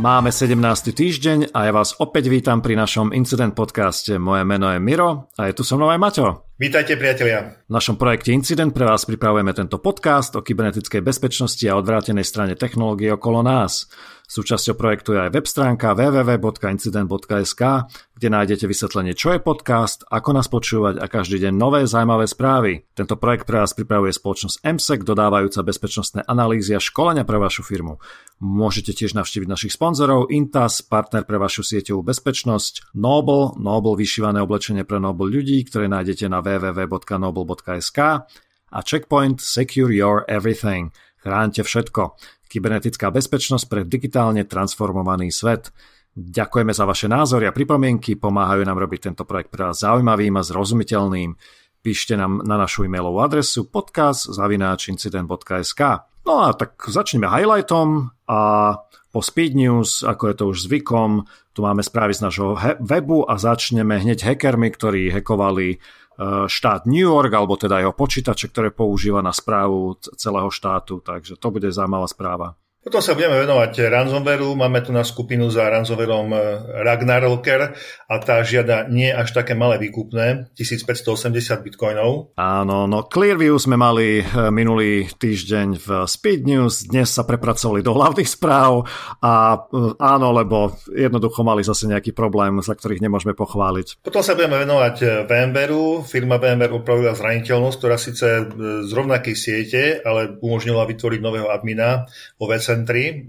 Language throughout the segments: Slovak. Máme 17. týždeň a ja vás opäť vítam pri našom Incident podcaste. Moje meno je Miro a je tu so mnou aj Maťo. Vítajte, priatelia. V našom projekte Incident pre vás pripravujeme tento podcast o kybernetickej bezpečnosti a odvrátenej strane technológie okolo nás. Súčasťou projektu je aj web stránka www.incident.sk, kde nájdete vysvetlenie, čo je podcast, ako nás počúvať a každý deň nové zaujímavé správy. Tento projekt pre vás pripravuje spoločnosť Msec, dodávajúca bezpečnostné analýzy a školenia pre vašu firmu. Môžete tiež navštíviť našich sponzorov Intas, partner pre vašu sieťovú bezpečnosť, Noble vyšívané oblečenie pre Noble ľudí, ktoré nájdete na www.noble.sk a Checkpoint Secure Your Everything. Chránte všetko. Kybernetická bezpečnosť pre digitálne transformovaný svet. Ďakujeme za vaše názory a pripomienky, pomáhajú nám robiť tento projekt pre vás zaujímavým a zrozumiteľným. Píšte nám na našu e-mailovú adresu podcast@incident.sk. No a tak začneme highlightom a po Speed News, ako je to už zvykom, tu máme správy z našho webu a začneme hneď hackermi, ktorí hackovali štát New York, alebo teda jeho počítače, ktoré používa na správu celého štátu, takže to bude zaujímavá správa. Potom sa budeme venovať ransomwareu, máme tu na skupinu za ransomwareom Ragnar Locker a tá žiada nie až také malé výkupné, 1580 bitcoinov. Áno, no Clearview sme mali minulý týždeň v Speed News, dnes sa prepracovali do hlavných správ a áno, lebo jednoducho mali zase nejaký problém, za ktorých nemôžeme pochváliť. Potom sa budeme venovať VMwareu, firma VMware upravila zraniteľnosť, ktorá síce z rovnakej siete, ale umožnila vytvoriť nového admina vo VCentri,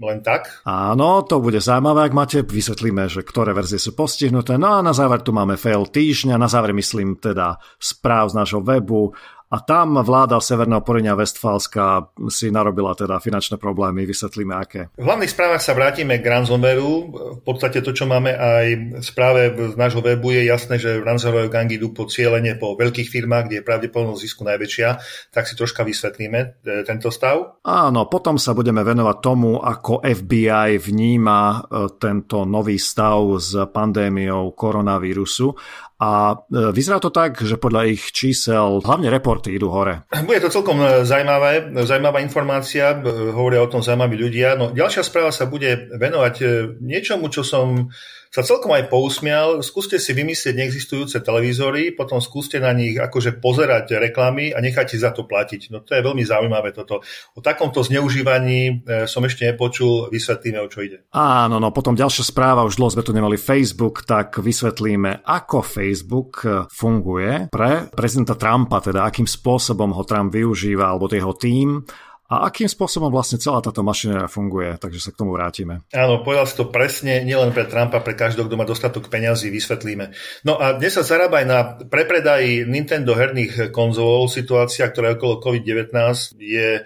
len tak. Áno, to bude zaujímavé, ak máte. Vysvetlíme, že ktoré verzie sú postihnuté. No a na záver tu máme fail týždňa. Na záver myslím teda správ z nášho webu. A tam vláda Severného Porýnia Vestfálska si narobila teda finančné problémy. Vysvetlíme, aké. V hlavných správach sa vrátime k ransomwareu. V podstate to, čo máme aj v správe z nášho webu, je jasné, že ransomwareu gangy idú po cieľenie po veľkých firmách, kde je pravdepodobnosť zisku najväčšia. Tak si troška vysvetlíme tento stav. Áno, potom sa budeme venovať tomu, ako FBI vníma tento nový stav s pandémiou koronavírusu. A vyzerá to tak, že podľa ich čísel hlavne reporty idú hore. Bude to celkom zaujímavá informácia, hovoria o tom zaujímaví ľudia. No, ďalšia správa sa bude venovať niečomu, čo som sa celkom aj pousmial. Skúste si vymyslieť neexistujúce televízory, potom skúste na nich akože pozerať reklamy a nechajte za to platiť. No to je veľmi zaujímavé toto. O takomto zneužívaní som ešte nepočul, vysvetlíme, o čo ide. Áno, no potom ďalšia správa, už dlho sme tu nemali Facebook, tak vysvetlíme, ako Facebook funguje pre prezidenta Trumpa, teda akým spôsobom ho Trump využíva, alebo jeho tím, a akým spôsobom vlastne celá táto mašinéria funguje, takže sa k tomu vrátime. Áno, povedal si to presne, nielen pre Trumpa, pre každého, kto má dostatok peňazí, vysvetlíme. No a dnes sa zarába aj na prepredaji Nintendo herných konzol. Situácia, ktorá je okolo COVID-19, je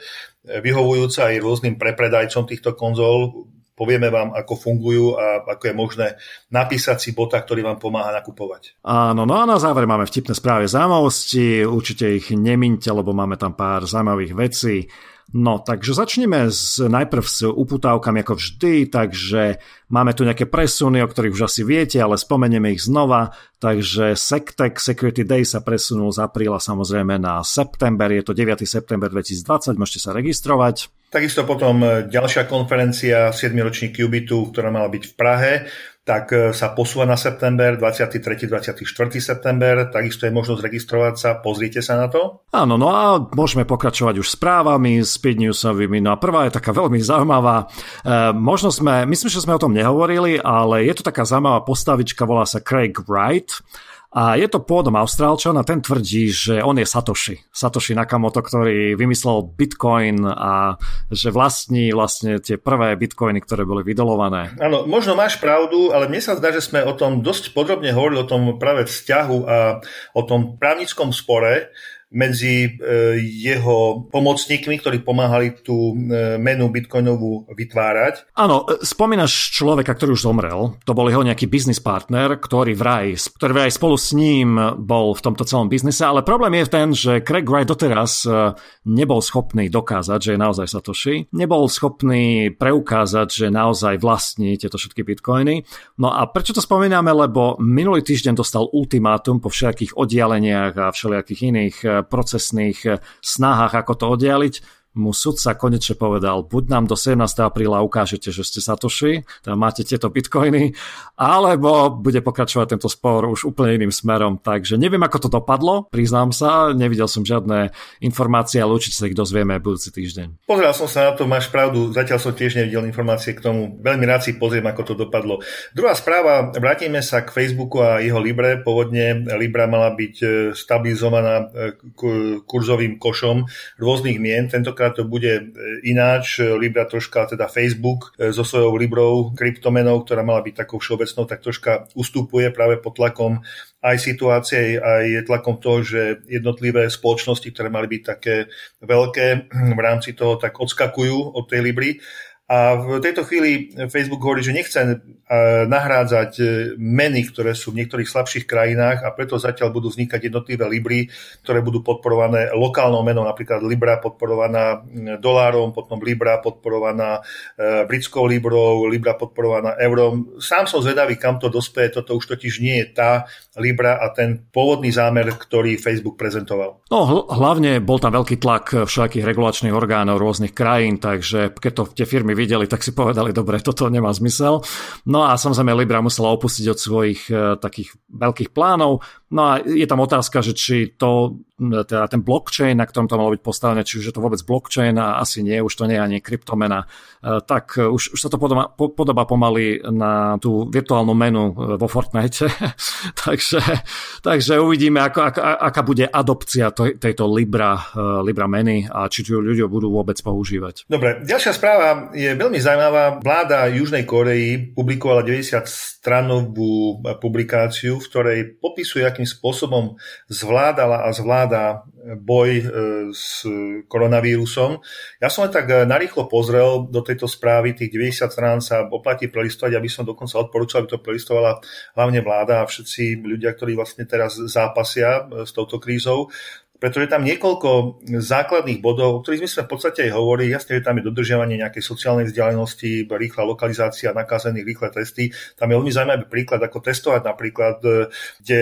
vyhovujúca aj rôznym prepredajcom týchto konzol. Povieme vám, ako fungujú a ako je možné napísať si bota, ktorý vám pomáha nakupovať. Áno, no a na záver máme vtipné správy zaujímavosti, určite ich nemiňte, lebo máme tam pár zaujímavých vecí. No, takže začneme najprv s uputávkami ako vždy, takže máme tu nejaké presuny, o ktorých už asi viete, ale spomenieme ich znova, takže SecTech Security Day sa presunul z apríla samozrejme na september, je to 9. september 2020, môžete sa registrovať. Takisto potom ďalšia konferencia 7-ročný Qubitu, ktorá mala byť v Prahe, tak sa posúva na september, 23. 24. september, takisto je možnosť registrovať sa, pozrite sa na to. Áno, no a môžeme pokračovať už správami, Speed Newsovými, no a prvá je taká veľmi zaujímavá, myslím, že sme o tom nehovorili, ale je to taká zaujímavá postavička, volá sa Craig Wright, a je to pôvodom Austrálčan a ten tvrdí, že on je Satoshi Nakamoto, ktorý vymyslel Bitcoin a že vlastní vlastne tie prvé Bitcoiny, ktoré boli vydolované. Áno, možno máš pravdu, ale mne sa zdá, že sme o tom dosť podrobne hovorili, o tom práve vzťahu a o tom právnickom spore medzi jeho pomocníkmi, ktorí pomáhali tú menu bitcoinovú vytvárať. Áno, spomínaš človeka, ktorý už zomrel, to bol jeho nejaký business partner, ktorý vraj spolu s ním bol v tomto celom biznise, ale problém je ten, že Craig Wright doteraz nebol schopný dokázať, že je naozaj Satoshi, nebol schopný preukázať, že naozaj vlastní tieto všetky bitcoiny. No a prečo to spomíname, lebo minulý týždeň dostal ultimátum po všelijakých oddialeniach a všelijakých iných procesných snahách, ako to oddialiť, mu sudca konečne povedal, buď nám do 17. apríla ukážete, že ste Satoshi, tam máte tieto bitcoiny, alebo bude pokračovať tento spor už úplne iným smerom. Takže neviem, ako to dopadlo, priznám sa, nevidel som žiadne informácie, ale určite sa ich dozvieme budúci týždeň. Pozeral som sa na to, máš pravdu, zatiaľ som tiež nevidel informácie k tomu, veľmi rád si pozriem, ako to dopadlo. Druhá správa, vrátime sa k Facebooku a jeho Libre. Pôvodne Libra mala byť stabilizovaná kurzovým košom rôznych mien, tentokrát to bude ináč. Libra troška, teda Facebook so svojou Librou kryptomenou, ktorá mala byť takou všeobecnou, tak troška ustupuje práve pod tlakom aj situácie, aj tlakom toho, že jednotlivé spoločnosti, ktoré mali byť také veľké v rámci toho, tak odskakujú od tej Libry. A v tejto chvíli Facebook hovorí, že nechce nahrádzať meny, ktoré sú v niektorých slabších krajinách, a preto zatiaľ budú vznikať jednotlivé libry, ktoré budú podporované lokálnou menou, napríklad libra podporovaná dolárom, potom libra podporovaná britskou librou, libra podporovaná eurom. Sám som zvedavý, kam to dospeje, toto už totiž nie je tá libra a ten pôvodný zámer, ktorý Facebook prezentoval. No hlavne bol tam veľký tlak všetkých regulačných orgánov rôznych krajín, takže keď to tie firmy videli, tak si povedali, dobre, toto nemá zmysel. No a samozrejme Libra musela opustiť od svojich takých veľkých plánov. No a je tam otázka, že či to, teda ten blockchain, na ktorom to malo byť postavené, či už je to vôbec blockchain, a asi nie, už to nie je ani kryptomena, tak už sa to podoba pomaly na tú virtuálnu menu vo Fortnite. takže uvidíme, aká bude adopcia tejto Libra meny a či ju ľudia budú vôbec používať. Dobre, ďalšia správa je veľmi zaujímavá. Vláda Južnej Korei publikovala 90-stranovú publikáciu, v ktorej popisuje, akým spôsobom zvládala a zvládá boj s koronavírusom. Ja som len tak narýchlo pozrel do tejto správy, tých 90 strán sa oplatí prelistovať, aby som dokonca odporúčal, aby to prelistovala hlavne vláda a všetci ľudia, ktorí vlastne teraz zápasia s touto krízou, pretože tam niekoľko základných bodov, o ktorých sme v podstate aj hovorili. Jasne, že tam je dodržiavanie nejakej sociálnej vzdialenosti, rýchla lokalizácia nakazených, rýchle testy. Tam je veľmi zaujímavý príklad, ako testovať napríklad, kde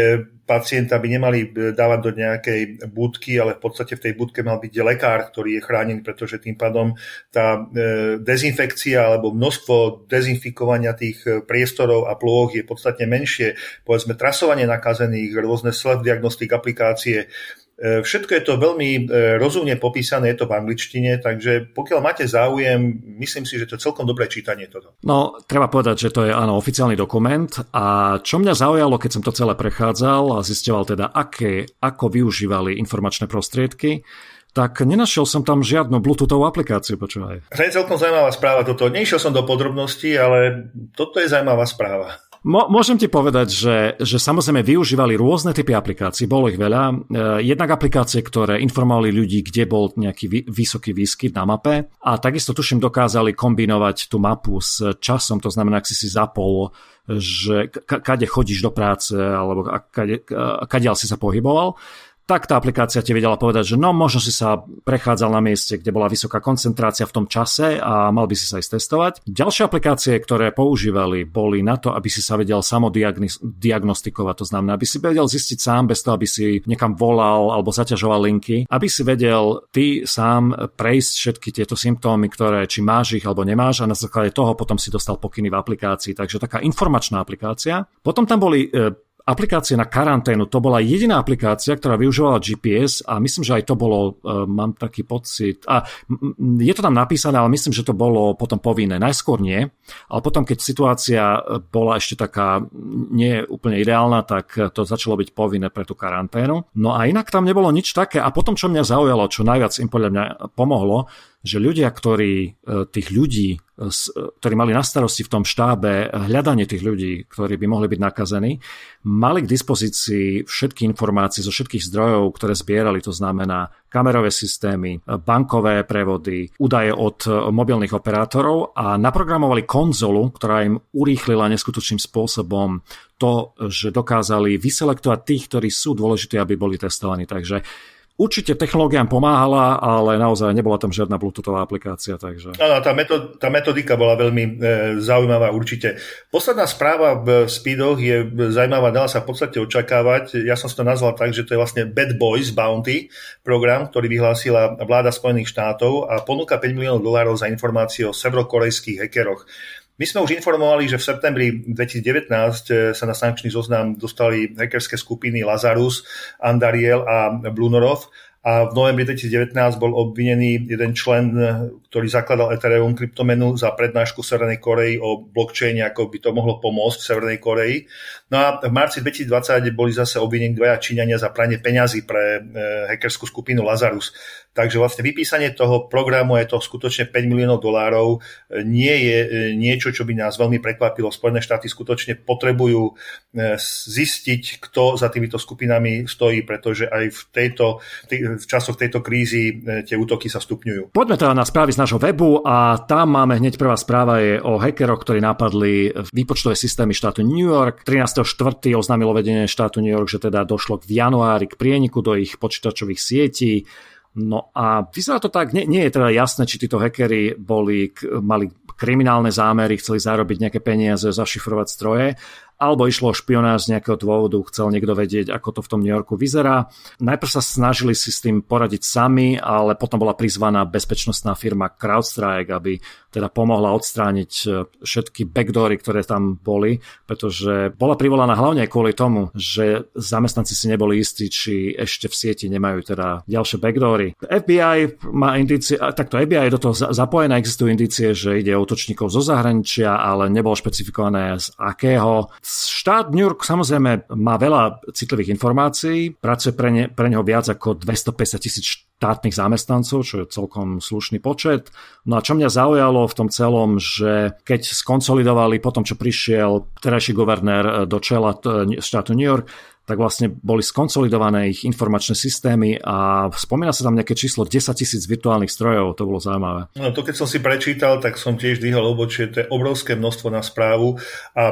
pacienta by nemali dávať do nejakej budky, ale v podstate v tej budke mal byť lekár, ktorý je chránený, pretože tým pádom tá dezinfekcia alebo množstvo dezinfikovania tých priestorov a plôch je podstatne menšie. Povedzme, trasovanie nakazených, rôzne self-diagnostik aplikácie. Všetko je to veľmi rozumne popísané, je to v angličtine, takže pokiaľ máte záujem, myslím si, že to je celkom dobré čítanie toto. No, treba povedať, že to je áno, oficiálny dokument, a čo mňa zaujalo, keď som to celé prechádzal a zisťoval teda, ako využívali informačné prostriedky, tak nenašiel som tam žiadnu Bluetoothovú aplikáciu, počúvaj. To je celkom zaujímavá správa toto. Nešiel som do podrobností, ale toto je zaujímavá správa. Môžem ti povedať, že samozrejme využívali rôzne typy aplikácií, bolo ich veľa. Jednak aplikácie, ktoré informovali ľudí, kde bol nejaký vysoký výskyt na mape, a takisto tuším dokázali kombinovať tú mapu s časom, to znamená, ak si zapol, že kade chodíš do práce alebo kadiaľ si sa pohyboval, tak tá aplikácia ti vedela povedať, že no možno si sa prechádzal na mieste, kde bola vysoká koncentrácia v tom čase a mal by si sa ísť testovať. Ďalšie aplikácie, ktoré používali, boli na to, aby si sa vedel samodiagnostikovať, to znamená, aby si vedel zistiť sám bez toho, aby si niekam volal alebo zaťažoval linky, aby si vedel ty sám prejsť všetky tieto symptómy, ktoré či máš ich alebo nemáš, a na základe toho potom si dostal pokyny v aplikácii. Takže taká informačná aplikácia. Potom tam boli aplikácie na karanténu, to bola jediná aplikácia, ktorá využívala GPS, a myslím, že aj to bolo, mám taký pocit, a je to tam napísané, ale myslím, že to bolo potom povinné. Najskôr nie, ale potom, keď situácia bola ešte taká nie úplne ideálna, tak to začalo byť povinné pre tú karanténu. No a inak tam nebolo nič také, a potom, čo mňa zaujalo, čo najviac im podľa mňa pomohlo, že ľudia, ktorí mali na starosti v tom štábe hľadanie tých ľudí, ktorí by mohli byť nakazení, mali k dispozícii všetky informácie zo všetkých zdrojov, ktoré zbierali, to znamená kamerové systémy, bankové prevody, údaje od mobilných operátorov, a naprogramovali konzolu, ktorá im urýchlila neskutočným spôsobom to, že dokázali vyselektovať tých, ktorí sú dôležití, aby boli testovaní. Takže Určite technológia pomáhala, ale naozaj nebola tam žiadna Bluetoothová aplikácia. Takže... Áno, tá metodika bola veľmi zaujímavá určite. Posledná správa v Speedoch je zaujímavá, dala sa v podstate očakávať. Ja som si to nazval tak, že to je vlastne Bad Boys Bounty program, ktorý vyhlásila vláda Spojených štátov a ponúka $5 miliónov za informácie o severokorejských hackeroch. My sme už informovali, že v septembri 2019 sa na sankčný zoznam dostali hackerské skupiny Lazarus, Andariel a Blunorov a v novembri 2019 bol obvinený jeden člen, ktorý zakladal Ethereum kryptomenu za prednášku Severnej Korei o blockchaine, ako by to mohlo pomôcť v Severnej Koreji. No a v marci 2020 boli zase obvinení dvaja Číňania za pranie peňazí pre hackerskú skupinu Lazarus. Takže vlastne vypísanie toho programu, je to skutočne $5 miliónov, nie je niečo, čo by nás veľmi prekvapilo. Spojené štáty skutočne potrebujú zistiť, kto za týmito skupinami stojí, pretože aj v časoch tejto krízy tie útoky sa stupňujú. Poďme teda na správy z nášho webu a tam máme hneď prvá správa je o hackeroch, ktorí napadli výpočtové systémy štátu New York. 13.4. oznámilo vedenie štátu New York, že teda došlo v januári k prieniku do ich počítačových sietí. No a vyzerá to tak, nie je teda jasné, či títo hackeri mali kriminálne zámery, chceli zarobiť nejaké peniaze, zašifrovať stroje, alebo išlo o špionáž z nejakého dôvodu, chcel niekto vedieť, ako to v tom New Yorku vyzerá. Najprv sa snažili si s tým poradiť sami, ale potom bola prizvaná bezpečnostná firma CrowdStrike, aby teda pomohla odstrániť všetky backdoory, ktoré tam boli, pretože bola privolaná hlavne aj kvôli tomu, že zamestnanci si neboli istí, či ešte v sieti nemajú teda ďalšie backdoory. FBI má indície, takto FBI je do toho zapojené, existujú indície, že ide o útočníkov zo zahraničia, ale nebolo špecifikované z akého. Štát New York samozrejme má veľa citlivých informácií, pracuje pre neho viac ako 250,000 štátnych zamestnancov, čo je celkom slušný počet. No a čo mňa zaujalo v tom celom, že keď skonsolidovali potom, čo prišiel terajší guvernér do čela štátu New York, tak vlastne boli skonsolidované ich informačné systémy a spomína sa tam nejaké číslo 10,000 virtuálnych strojov, to bolo zaujímavé. No to keď som si prečítal, tak som tiež dýhal obočie, to je obrovské množstvo na správu a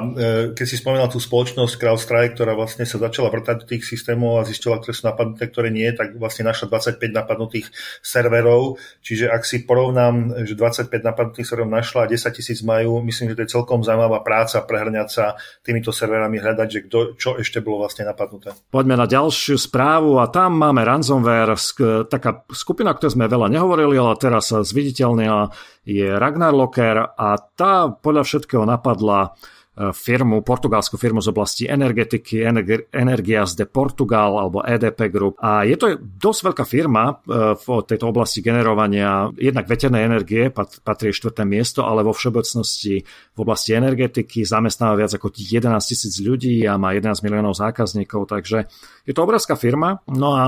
keď si spomínal tú spoločnosť CrowdStrike, ktorá vlastne sa začala vrtať do tých systémov a zistila, ktoré sú napadnuté, ktoré nie, tak vlastne našla 25 napadnutých serverov, čiže ak si porovnám, že 25 napadnutých serverov našla a 10,000 majú, myslím, že to je celkom zaujímavá práca prehrňať sa týmito serverami, hľadať, že kto, čo ešte bolo vlastne napadnuté. Poďme na ďalšiu správu a tam máme ransomware, taká skupina, o ktorej sme veľa nehovorili, ale teraz sa zviditeľnila, je Ragnar Locker a tá podľa všetkého napadla firmu, portugalskú firmu z oblasti energetiky, Energias de Portugal alebo EDP Group. A je to dosť veľká firma v tejto oblasti generovania jednak veternej energie, patrí 4. miesto, ale vo všeobecnosti v oblasti energetiky zamestnáva viac ako 11,000 ľudí a má 11 miliónov zákazníkov, takže je to obrovská firma. No a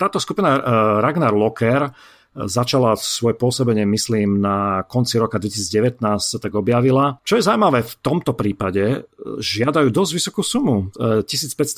táto skupina Ragnar Locker začala svoje pôsobenie, myslím, na konci roka 2019 sa tak objavila. Čo je zaujímavé, v tomto prípade žiadajú dosť vysokú sumu. 1580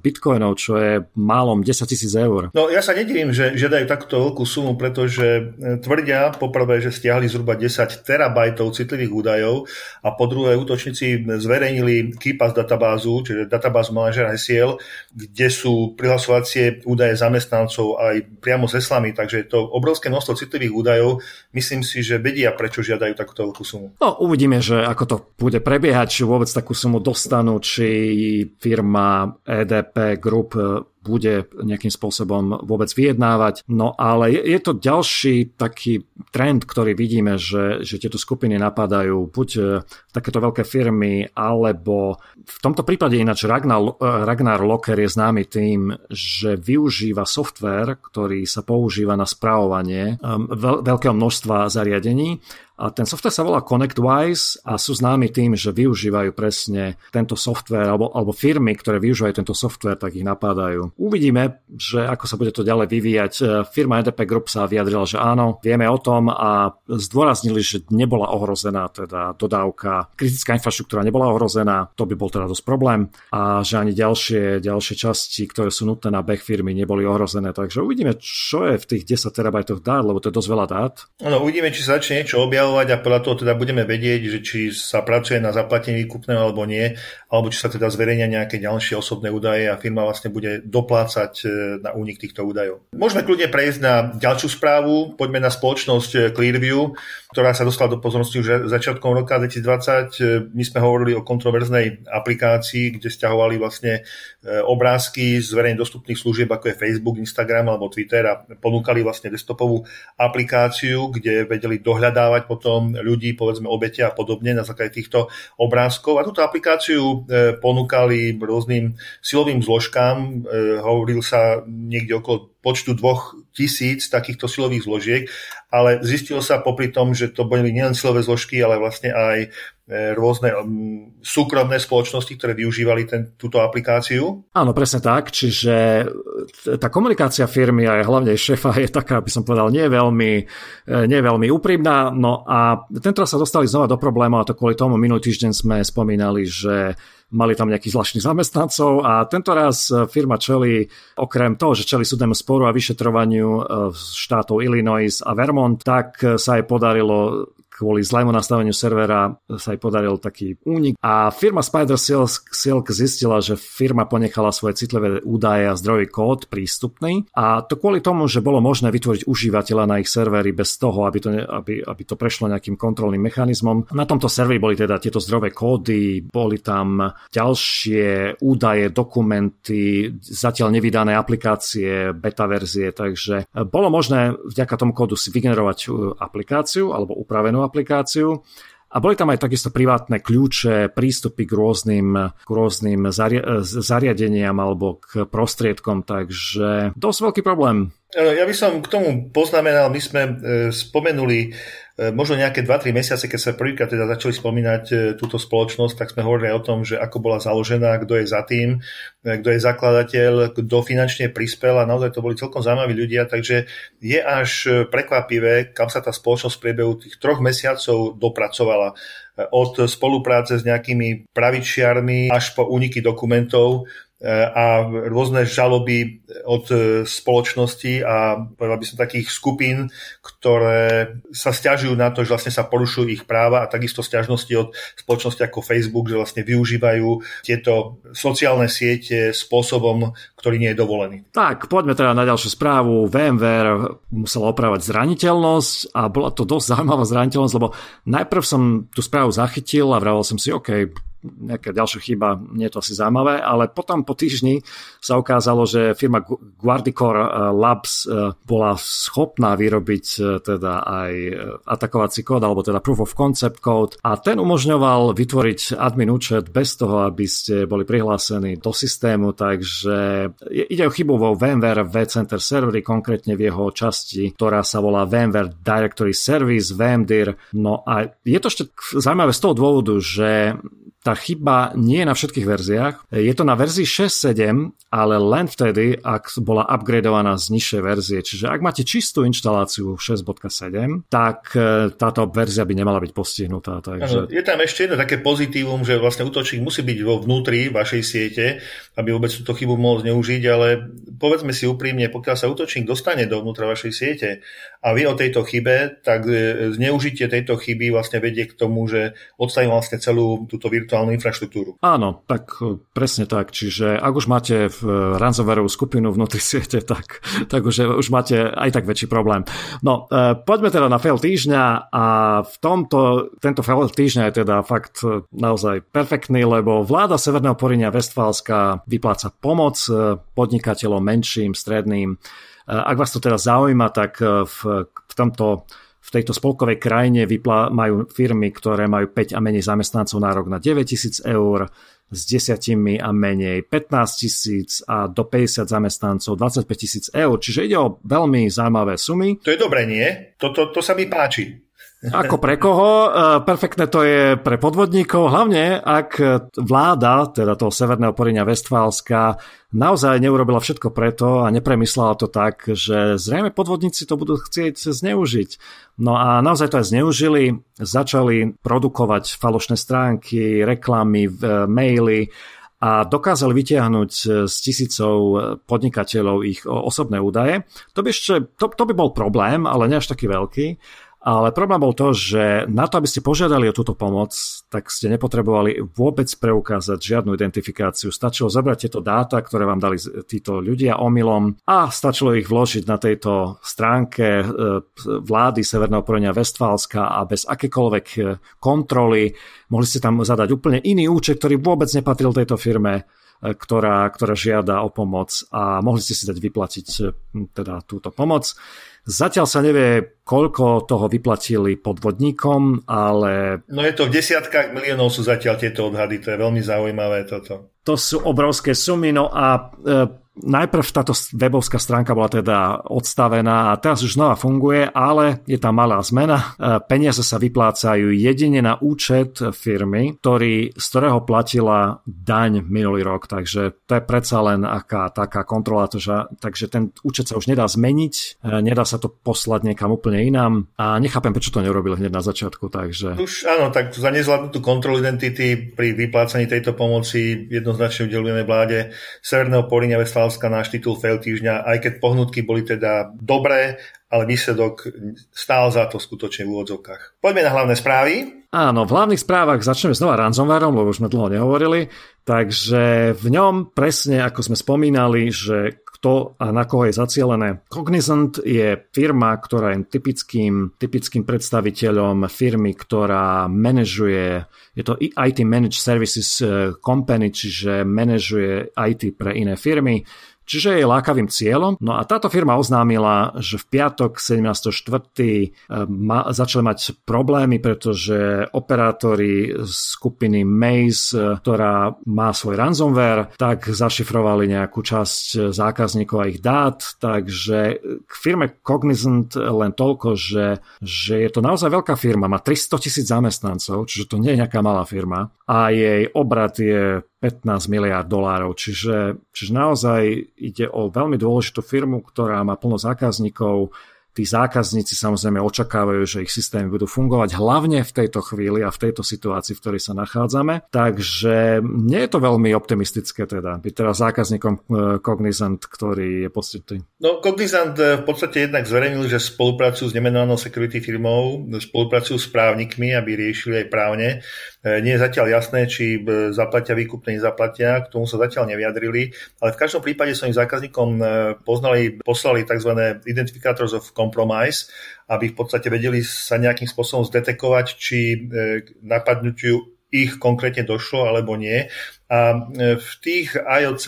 bitcoinov, čo je málom 10,000 eur. No ja sa nedivím, že žiadajú takúto veľkú sumu, pretože tvrdia poprvé, že stiahli zhruba 10 terabajtov citlivých údajov a po druhé útočníci zverejnili KeePass databázu, čiže databázu manažera hesiel, kde sú prihlasovacie údaje zamestnancov aj priamo s heslami, takže je to množstvo citlivých údajov, myslím si, že vedia, prečo žiadajú takúto veľkú sumu. No uvidíme, že ako to bude prebiehať, či vôbec takú sumu dostanú, či firma EDP Group bude nejakým spôsobom vôbec vyjednávať. No ale je to ďalší taký trend, ktorý vidíme, že tieto skupiny napadajú buď takéto veľké firmy, alebo v tomto prípade ináč Ragnar Locker je známy tým, že využíva softvér, ktorý sa používa na správovanie veľkého množstva zariadení. A ten softvér sa volá ConnectWise a sú známi tým, že využívajú presne tento softvér, alebo firmy, ktoré využívajú tento softvér, tak ich napádajú. Uvidíme, že ako sa bude to ďalej vyvíjať. Firma EDP Group sa vyjadrila, že áno, vieme o tom a zdôraznili, že nebola ohrozená teda dodávka, kritická infraštruktúra nebola ohrozená, to by bol teda dosť problém a že ani ďalšie časti, ktoré sú nutné na beh firmy, neboli ohrozené. Takže uvidíme, čo je v tých 10 terabajtoch dát, lebo to je dosť veľa dát. No, uvidíme, či sa začne niečo objaviť a podľa toho teda budeme vedieť, že či sa pracuje na zaplatení výkupného alebo nie, alebo či sa teda zverejnia nejaké ďalšie osobné údaje a firma vlastne bude do poplácať na únik týchto údajov. Môžeme kľudne prejsť na ďalšiu správu. Poďme na spoločnosť Clearview, ktorá sa dostala do pozornosti už začiatkom roka 2020. My sme hovorili o kontroverznej aplikácii, kde sťahovali vlastne obrázky z verejne dostupných služieb, ako je Facebook, Instagram alebo Twitter, a ponúkali vlastne desktopovú aplikáciu, kde vedeli dohľadávať potom ľudí, povedzme obete a podobne na základe týchto obrázkov. A túto aplikáciu ponúkali rôznym silovým zložkám. Hovoril sa niekde okolo počtu 2000 takýchto silových zložiek, ale zistilo sa popri tom, že to boli nielen silové zložky, ale vlastne aj rôzne súkromné spoločnosti, ktoré využívali túto aplikáciu. Áno, presne tak. Čiže tá komunikácia firmy a hlavne šéfa je taká, by som povedal, nie veľmi úprimná. No a tentoraz sa dostali znova do problémov, a to kvôli tomu minulý týždeň sme spomínali, že mali tam nejakých zvláštnych zamestnancov, a tentoraz firma čelí, okrem toho, že čelí súdnemu sporu a vyšetrovaniu štátov Illinois a Vermont, tak sa aj podarilo kvôli zlému nastaveniu servera taký únik. A firma Spider Silk zistila, že firma ponechala svoje citlivé údaje a zdrojový kód prístupný. A to kvôli tomu, že bolo možné vytvoriť užívateľa na ich servery bez toho, aby to prešlo nejakým kontrolným mechanizmom. Na tomto serveri boli teda tieto zdrojové kódy, boli tam ďalšie údaje, dokumenty, zatiaľ nevydané aplikácie, beta verzie, takže bolo možné vďaka tomu kódu si vygenerovať aplikáciu alebo upravenú aplikáciu. A boli tam aj takisto privátne kľúče, prístupy k rôznym zariadeniam alebo k prostriedkom, takže dosť veľký problém. Ja by som k tomu poznamenal, my sme spomenuli možno nejaké 2-3 mesiace, keď sa prvýkrát teda začali spomínať túto spoločnosť, tak sme hovorili o tom, že ako bola založená, kto je za tým, kto je zakladateľ, kto finančne prispel, a naozaj to boli celkom zaujímaví ľudia, takže je až prekvapivé, kam sa tá spoločnosť v priebehu tých 3 mesiacov dopracovala. Od spolupráce s nejakými pravičiarmi až po úniky dokumentov a rôzne žaloby od spoločnosti a povedal by som takých skupín, ktoré sa sťažujú na to, že vlastne sa porušujú ich práva, a takisto sťažnosti od spoločnosti ako Facebook, že vlastne využívajú tieto sociálne siete spôsobom, ktorý nie je dovolený. Tak, poďme teda na ďalšiu správu. VMware musela opravovať zraniteľnosť, a bola to dosť zaujímavá zraniteľnosť, lebo najprv som tú správu zachytil a vravel som si, OK, nejaká ďalšia chyba, nie je to asi zaujímavé, ale potom po týždni sa ukázalo, že firma Guardicore Labs bola schopná vyrobiť teda aj atakovací kód, alebo teda proof of concept kód, a ten umožňoval vytvoriť admin účet bez toho, aby ste boli prihlásení do systému, takže ide o chybu vo VMware vCenter serveri, konkrétne v jeho časti, ktorá sa volá VMware Directory Service, VMDIR. No a je to ešte zaujímavé z toho dôvodu, že tá chyba nie je na všetkých verziách. Je to na verzii 6.7, ale len vtedy, ak bola upgradeovaná z nižšej verzie. Čiže ak máte čistú inštaláciu 6.7, tak táto verzia by nemala byť postihnutá. Takže... Je tam ešte jedno také pozitívum, že vlastne útočník musí byť vo vnútri vašej siete, aby vôbec túto chybu mohol zneužiť, ale povedzme si úprimne, pokiaľ sa útočník dostane dovnútra vašej siete a vy o tejto chybe, tak zneužitie tejto chyby vlastne vedie k tomu, že odstavím vlastne celú túto virtuálnu infraštruktúru. Áno, tak presne tak. Čiže ak už máte ransomwareovú skupinu vnútri siete, tak už máte aj tak väčší problém. No, poďme teda na fail týždňa, a v tomto, tento fail týždňa je teda fakt naozaj perfektný, lebo vláda Severného Porýnia Vestfálska vypláca pomoc podnikateľom menším, stredným. Ak vás to teda zaujíma, tak v tejto spolkovej krajine majú firmy, ktoré majú 5 a menej zamestnancov nárok na 9 000 eur, s 10 a menej 15 000 a do 50 zamestnancov 25 000 eur. Čiže ide o veľmi zaujímavé sumy. To je dobre, nie? To sa mi páči. Ako pre koho? Perfektné to je pre podvodníkov, hlavne ak vláda, teda toho Severného Porýnia Vestfálska, naozaj neurobila všetko preto a nepremyslela to tak, že zrejme podvodníci to budú chcieť zneužiť. No a naozaj to aj zneužili, začali produkovať falošné stránky, reklamy, maily, a dokázali vytiahnuť z tisícov podnikateľov ich osobné údaje. To by bol problém, ale nie až taký veľký. Ale problém bol to, že na to, aby ste požiadali o túto pomoc, tak ste nepotrebovali vôbec preukázať žiadnu identifikáciu. Stačilo zabrať tieto dáta, ktoré vám dali títo ľudia omylom a stačilo ich vložiť na tejto stránke vlády Severného Porenia Westfálska a bez akékoľvek kontroly mohli ste tam zadať úplne iný účet, ktorý vôbec nepatril tejto firme, ktorá žiada o pomoc a mohli ste si dať vyplatiť teda túto pomoc. Zatiaľ sa nevie, koľko toho vyplatili podvodníkom, ale... No je to v desiatkách miliónov sú zatiaľ tieto odhady, to je veľmi zaujímavé toto. To sú obrovské sumy, no a najprv táto webovská stránka bola teda odstavená a teraz už znova funguje, ale je tam malá zmena. Peniaze sa vyplácajú jedine na účet firmy, z ktorého platila daň minulý rok, takže to je predsa len aká taká kontrola, takže ten účet sa už nedá zmeniť, nedá sa to poslať niekam úplne inám a nechápem, prečo to nerobili hneď na začiatku, takže... Už áno, tak za nezvládnutú kontrolu identity pri vyplácaní tejto pomoci jednoznačne udelujeme vláde Severného Porýnia Westfálska náš titul fail týždňa, aj keď pohnutky boli teda dobré, ale výsledok stál za to skutočne v úvodzovkách. Poďme na hlavné správy. Áno, v hlavných správach začneme znova ransomwareom, lebo už sme dlho nehovorili, takže v ňom presne, ako sme spomínali, že kto a na koho je zacielené. Cognizant je firma, ktorá je typickým predstaviteľom firmy, ktorá manažuje, je to IT Managed Services Company, čiže manažuje IT pre iné firmy, čiže je lákavým cieľom. No a táto firma oznámila, že v piatok 17.4. začali mať problémy, pretože operátori skupiny Maze, ktorá má svoj ransomware, tak zašifrovali nejakú časť zákazníkov a ich dát. Takže k firme Cognizant len toľko, že je to naozaj veľká firma. Má 300,000 zamestnancov, čiže to nie je nejaká malá firma. A jej obrat je $15 miliárd, čiže naozaj ide o veľmi dôležitú firmu, ktorá má plno zákazníkov. Tí zákazníci samozrejme očakávajú, že ich systémy budú fungovať hlavne v tejto chvíli a v tejto situácii, v ktorej sa nachádzame. Takže nie je to veľmi optimistické teda byť teraz zákazníkom Cognizant, ktorý je pocitný. No Cognizant v podstate jednak zverejnil, že spolupracujú s nemenovanou security firmou, spolupracujú s právnikmi, aby riešili aj právne. Nie je zatiaľ jasné, či zaplatia výkupne, nezaplatia, k tomu sa zatiaľ nevyjadrili, ale v každom prípade svojim zákazníkom poslali tzv. Identificators of compromise, aby v podstate vedeli sa nejakým spôsobom zdetekovať, či napadnutiu ich konkrétne došlo alebo nie. A v tých IOC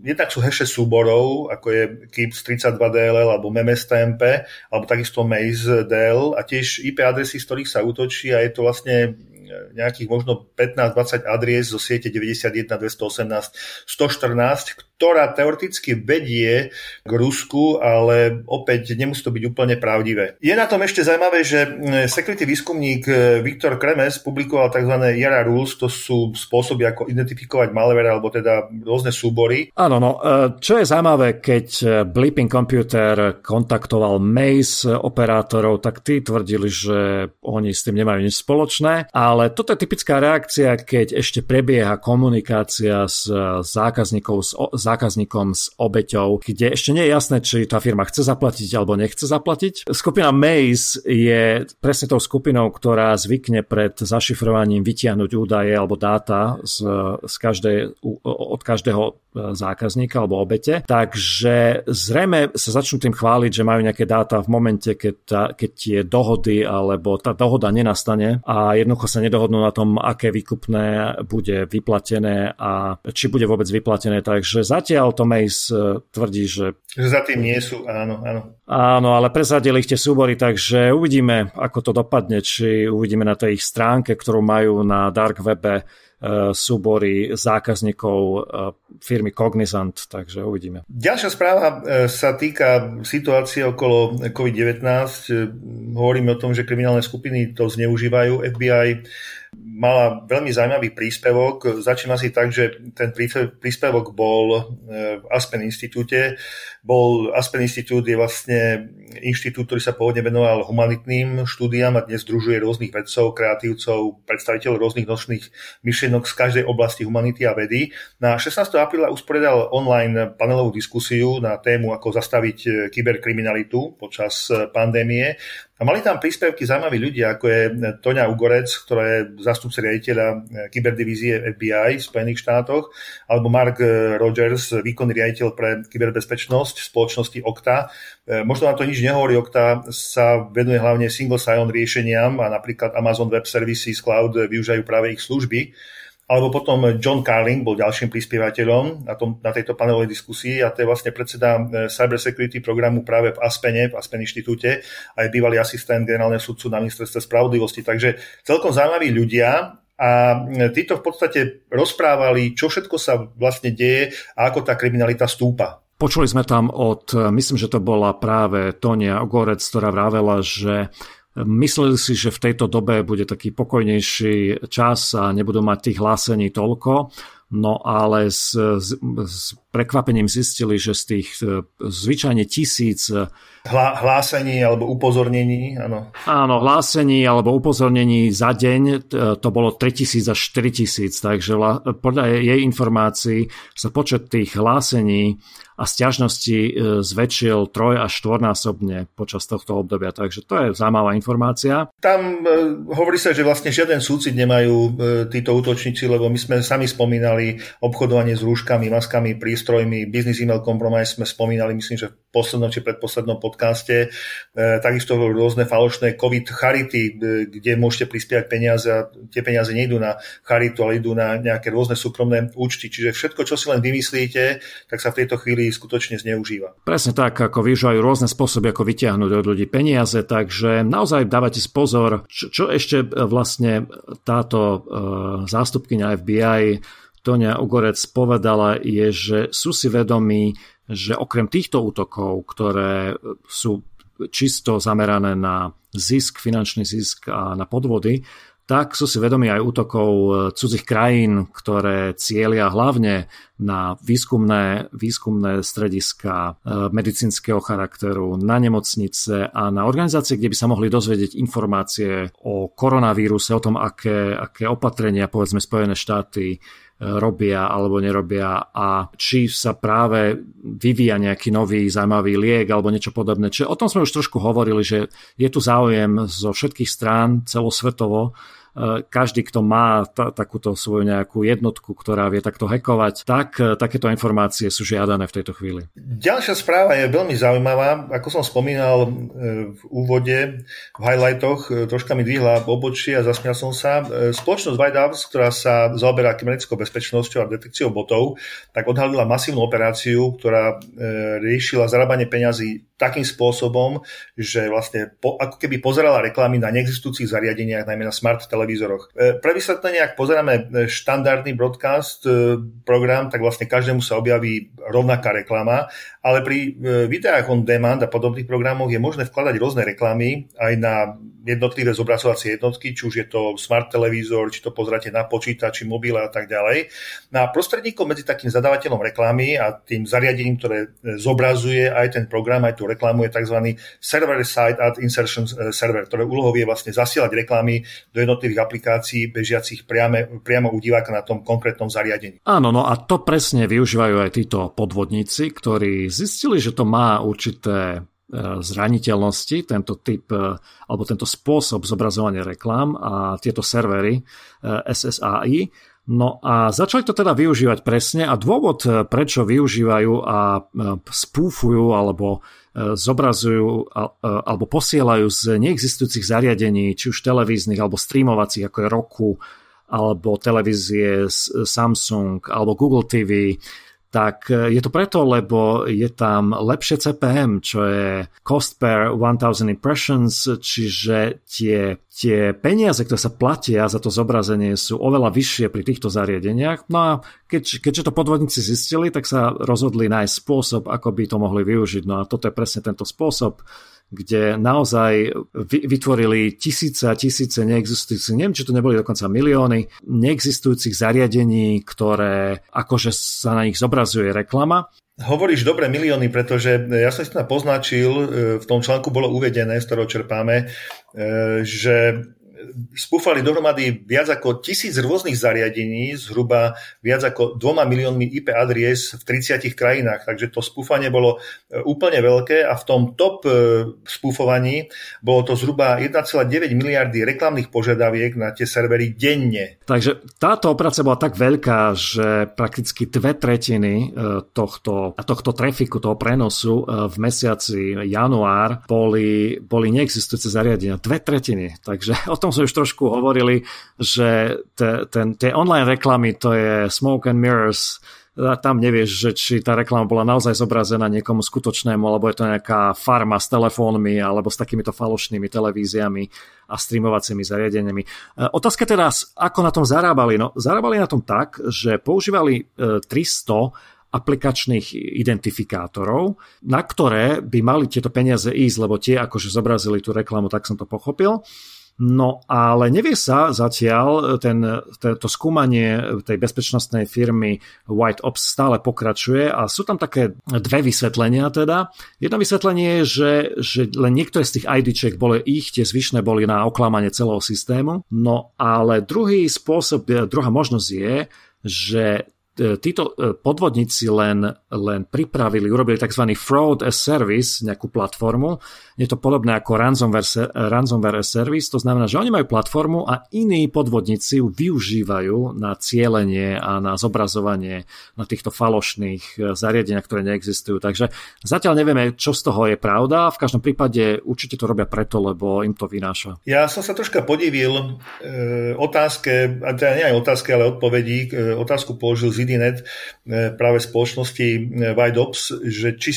jednak sú hashe súborov, ako je KIPS 32DLL alebo MEMS TMP, alebo takisto Maze DL a tiež IP adresy, z ktorých sa útočí a je to vlastne nejakých možno 15-20 adries zo siete 91, 218, 114, ktorá teoreticky vedie k Rusku, ale opäť nemusí to byť úplne pravdivé. Je na tom ešte zaujímavé, že security výskumník Viktor Kremes publikoval tzv. Yara Rules, to sú spôsoby, ako identifikovať malware, alebo teda rôzne súbory. Áno, no, čo je zaujímavé, keď Bleeping Computer kontaktoval Maze operátorov, tak tí tvrdili, že oni s tým nemajú nič spoločné, ale toto je typická reakcia, keď ešte prebieha komunikácia s zákazníkom s obeťou, kde ešte nie je jasné, či tá firma chce zaplatiť alebo nechce zaplatiť. Skupina Maze je presne tou skupinou, ktorá zvykne pred zašifrovaním vytiahnuť údaje alebo dáta od každého zákazníka alebo obete. Takže zrejme sa začnú tým chváliť, že majú nejaké dáta v momente, keď tie dohody alebo tá dohoda nenastane a jednoducho sa nedohodnú na tom, aké výkupné bude vyplatené a či bude vôbec vyplatené. Takže zatiaľ to Maze tvrdí, že za tým nie sú, áno. Áno, ale presadili ich tie súbory, takže uvidíme, ako to dopadne, či uvidíme na tej ich stránke, ktorú majú na dark webe súbory zákazníkov firmy Cognizant, takže uvidíme. Ďalšia správa sa týka situácie okolo COVID-19. Hovoríme o tom, že kriminálne skupiny to zneužívajú. FBI mala veľmi zaujímavý príspevok. Začína si tak, že ten príspevok bol v Aspen Institute. Aspen Institute je vlastne inštitút, ktorý sa pôvodne venoval humanitným štúdiam a dnes združuje rôznych vedcov, kreatívcov, predstaviteľov rôznych nočných myšlienok z každej oblasti humanity a vedy. Na 16. apríla usporiadal online panelovú diskusiu na tému, ako zastaviť kyberkriminalitu počas pandémie. A mali tam príspevky zaujímaví ľudia, ako je Toni Ugoretz, ktorá je zástupca riaditeľa kyberdivízie FBI v Spojených štátoch, alebo Mark Rogers, výkonný riaditeľ pre kyberbezpečnosť v spoločnosti Okta. Možno na to nič nehovorí, Okta sa venuje hlavne single sign-on riešeniam a napríklad Amazon Web Services Cloud využívajú práve ich služby. Alebo potom John Carling bol ďalším prispievateľom na tejto panelovej diskusii a to je vlastne predseda cybersecurity programu práve v Aspene, v Aspen Inštitúte a je bývalý asistent generálneho sudcu na ministerstve spravodlivosti. Takže celkom zaujímaví ľudia a títo v podstate rozprávali, čo všetko sa vlastne deje a ako tá kriminalita stúpa. Počuli sme tam myslím, že to bola práve Toni Ugoretz, ktorá vravela, že mysleli si, že v tejto dobe bude taký pokojnejší čas a nebudú mať tých hlásení toľko, no ale s prekvapením zistili, že z tých zvyčajne 1000 hlásení alebo upozornení, áno. Áno, hlásení alebo upozornení za deň, to bolo 3000 až 4000, takže podľa jej informácií sa počet tých hlásení a sťažnosti zväčšil 3 až 4-násobne počas tohto obdobia. Takže to je zaujímavá informácia. Tam hovorí sa, že vlastne žiaden súcit nemajú títo útočníci, lebo my sme sami spomínali obchodovanie s rúškami, maskami, prístrojmi, business email compromise sme spomínali, myslím, že v poslednom či predposlednom podcaste. Takisto rôzne falošné COVID charity, kde môžete prispievať peniaze a tie peniaze nejdú na charitu, ale idú na nejaké rôzne súkromné účty. Čiže všetko, čo si len vymyslíte, tak sa v tejto chvíli skutočne zneužíva. Presne tak, ako využívajú rôzne spôsoby, ako vytiahnuť od ľudí peniaze, takže naozaj dávate si pozor, čo ešte vlastne táto zástupkyňa FBI Toni Ugoretz povedala, je, že sú si vedomí, že okrem týchto útokov, ktoré sú čisto zamerané na zisk, finančný zisk a na podvody, tak sú si vedomí aj útokov cudzích krajín, ktoré cieľia hlavne na výskumné strediska medicínskeho charakteru, na nemocnice a na organizácie, kde by sa mohli dozvedieť informácie o koronavíruse, o tom, aké opatrenia, povedzme, Spojené štáty robia alebo nerobia a či sa práve vyvíja nejaký nový zaujímavý liek alebo niečo podobné. Čiže o tom sme už trošku hovorili, že je tu záujem zo všetkých strán celosvetovo. Každý, kto má takúto svoju nejakú jednotku, ktorá vie takto hackovať, tak takéto informácie sú žiadané v tejto chvíli. Ďalšia správa je veľmi zaujímavá. Ako som spomínal v úvode, v highlightoch, troška mi dvihla obočie a zasmial som sa. Spoločnosť White Ops, ktorá sa zaoberá kybernetickou bezpečnosťou a detekciou botov, tak odhalila masívnu operáciu, ktorá riešila zarábanie peňazí takým spôsobom, že vlastne ako keby pozerala reklamy na neexistujúcich zariadeniach, najmä na smart televízoroch. Pre vysvetlenie, ak pozeráme štandardný broadcast program, tak vlastne každému sa objaví rovnaká reklama, ale pri videách on demand a podobných programoch je možné vkladať rôzne reklamy aj na jednotlivé zobrazovacie jednotky, či už je to smart televízor, či to pozeráte na počítači, mobile a tak ďalej. Na prostredníkom medzi takým zadávateľom reklamy a tým zariadením, ktoré zobrazuje aj ten program, aj tú reklamu je tzv. Server-side ad insertion server, ktoré úlohou je vlastne zasielať reklamy do jednotlivých aplikácií bežiacich priamo u diváka na tom konkrétnom zariadení. Áno, no a to presne využívajú aj títo podvodníci, ktorí zistili, že to má určité zraniteľnosti, tento typ alebo tento spôsob zobrazovania reklám a tieto servery SSAI. No a začali to teda využívať presne a dôvod, prečo využívajú a spúfujú alebo zobrazujú alebo posielajú z neexistujúcich zariadení, či už televíznych alebo streamovacích, ako je Roku alebo televízie Samsung alebo Google TV, tak je to preto, lebo je tam lepšie CPM, čo je cost per 1000 impressions, čiže tie peniaze, ktoré sa platia za to zobrazenie, sú oveľa vyššie pri týchto zariadeniach. No a keďže to podvodníci zistili, tak sa rozhodli nájsť spôsob, ako by to mohli využiť. No a toto je presne tento spôsob, kde naozaj vytvorili tisíce a tisíce neexistujúcich, neviem, či to neboli dokonca milióny neexistujúcich zariadení, ktoré akože sa na nich zobrazuje reklama. Hovoríš dobre milióny, pretože ja som si to poznačil, v tom článku bolo uvedené, z ktorého čerpáme, že spúfali dohromady viac ako 1,000 rôznych zariadení, zhruba viac ako 2 miliónmi IP adries v 30 krajinách. Takže to spúfanie bolo úplne veľké a v tom top spúfovaní bolo to zhruba 1,9 miliardy reklamných požiadaviek na tie servery denne. Takže táto operácia bola tak veľká, že prakticky 2/3 tohto trafiku, toho prenosu v mesiaci január boli neexistujúce zariadenia. 2/3. Takže o tom sme už trošku hovorili, že tie online reklamy, to je smoke and mirrors, tam nevieš, že či tá reklama bola naozaj zobrazená niekomu skutočnému, alebo je to nejaká farma s telefónmi, alebo s takýmito falošnými televíziami a streamovacími zariadeniami. Otázka teraz, ako na tom zarábali? No, zarábali na tom tak, že používali 300 aplikačných identifikátorov, na ktoré by mali tieto peniaze ísť, lebo tie akože zobrazili tú reklamu, tak som to pochopil. No ale nevie sa zatiaľ, to skúmanie tej bezpečnostnej firmy White Ops stále pokračuje a sú tam také dve vysvetlenia teda. Jedno vysvetlenie je, že len niektoré z tých IDček boli ich, tie zvyšné boli na oklamanie celého systému. No ale druhý spôsob, druhá možnosť je, že títo podvodníci len pripravili, urobili tzv. Fraud as service, nejakú platformu. Je to podobné ako ransomware as service, to znamená, že oni majú platformu a iní podvodníci ju využívajú na cielenie a na zobrazovanie na týchto falošných zariadeniach, ktoré neexistujú. Takže zatiaľ nevieme, čo z toho je pravda. V každom prípade určite to robia preto, lebo im to vynáša. Ja som sa troška podivil otázke, a teda nie aj otázke, ale odpovedí, otázku položil z Idinet práve spoločnosti White Ops, že či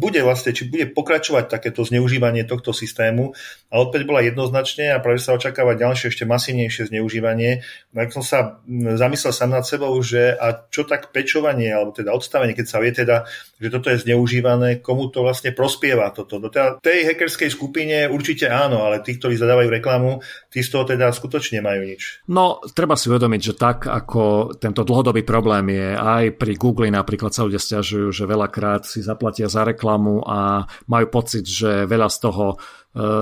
bude pokračovať takéto zneužívanie tohto systému a odpoveď bola jednoznačne a práve sa očakáva ďalšie ešte masívnejšie zneužívanie. Tak som sa zamyslel sám nad sebou, že a čo tak pečovanie alebo teda odstavenie, keď sa vie teda, že toto je zneužívané, komu to vlastne prospieva toto. Teda tej hackerskej skupine určite áno, ale tí, ktorí zadávajú reklamu, tí z toho teda skutočne majú nič. No, treba si uvedomiť, že tak ako tento dlhodobý problém je aj pri Google napríklad sa ľudia sťažujú, že veľakrát si zaplatia za reklamu a majú pocit, že veľa z toho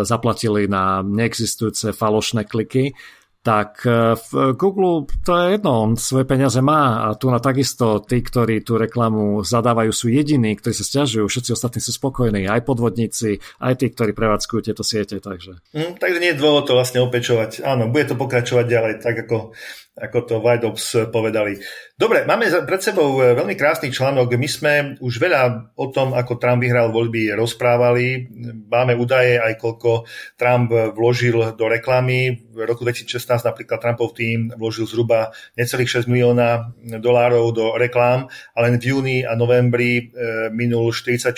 zaplatili na neexistujúce falošné kliky, tak v Google to je jedno, on svoje peniaze má a tu na takisto tí, ktorí tú reklamu zadávajú, sú jediní, ktorí sa sťažujú, všetci ostatní sú spokojní, aj podvodníci, aj tí, ktorí prevádzkujú tieto siete. Takže nie je dôvod to vlastne opečovať. Áno, bude to pokračovať ďalej, tak ako to White Ops povedali. Dobre, máme pred sebou veľmi krásny článok. My sme už veľa o tom, ako Trump vyhral voľby, rozprávali. Máme údaje aj koľko Trump vložil do reklamy. V roku 2016 napríklad Trumpov tým vložil zhruba necelých $6 milióna do reklám, ale len v júni a novembri minul 44.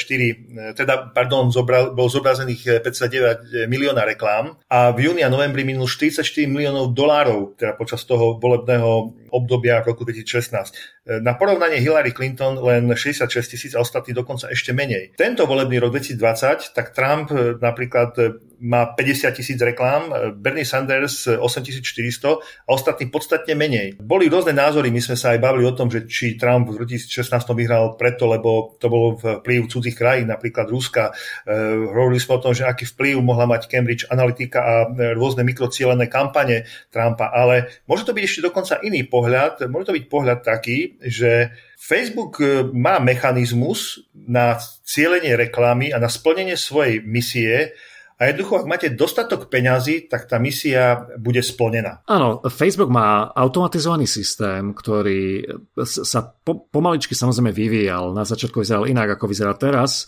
Bol zobrazených 509 milióna reklám a v júni a novembri minul $44 miliónov, teda počas toho volebného obdobia v roku 2016. Na porovnanie Hillary Clinton len 66 000 a ostatní dokonca ešte menej. Tento volebný rok 2020, tak Trump napríklad má 50 000 reklám, Bernie Sanders 8400 a ostatní podstatne menej. Boli rôzne názory, my sme sa aj bavili o tom, že či Trump v 2016 vyhral preto, lebo to bolo vplyv cudzích krajín, napríklad Ruska. Hovorili sme o tom, že aký vplyv mohla mať Cambridge Analytica a rôzne mikrocielené kampane Trumpa, ale môže to byť ešte dokonca iný pohľad, môže to byť pohľad taký, že Facebook má mechanizmus na cielenie reklamy a na splnenie svojej misie. A jednoducho, ak máte dostatok peňazí, tak tá misia bude splnená. Áno, Facebook má automatizovaný systém, ktorý sa pomaličky samozrejme vyvíjal. Na začiatku vyzeral inak, ako vyzerá teraz.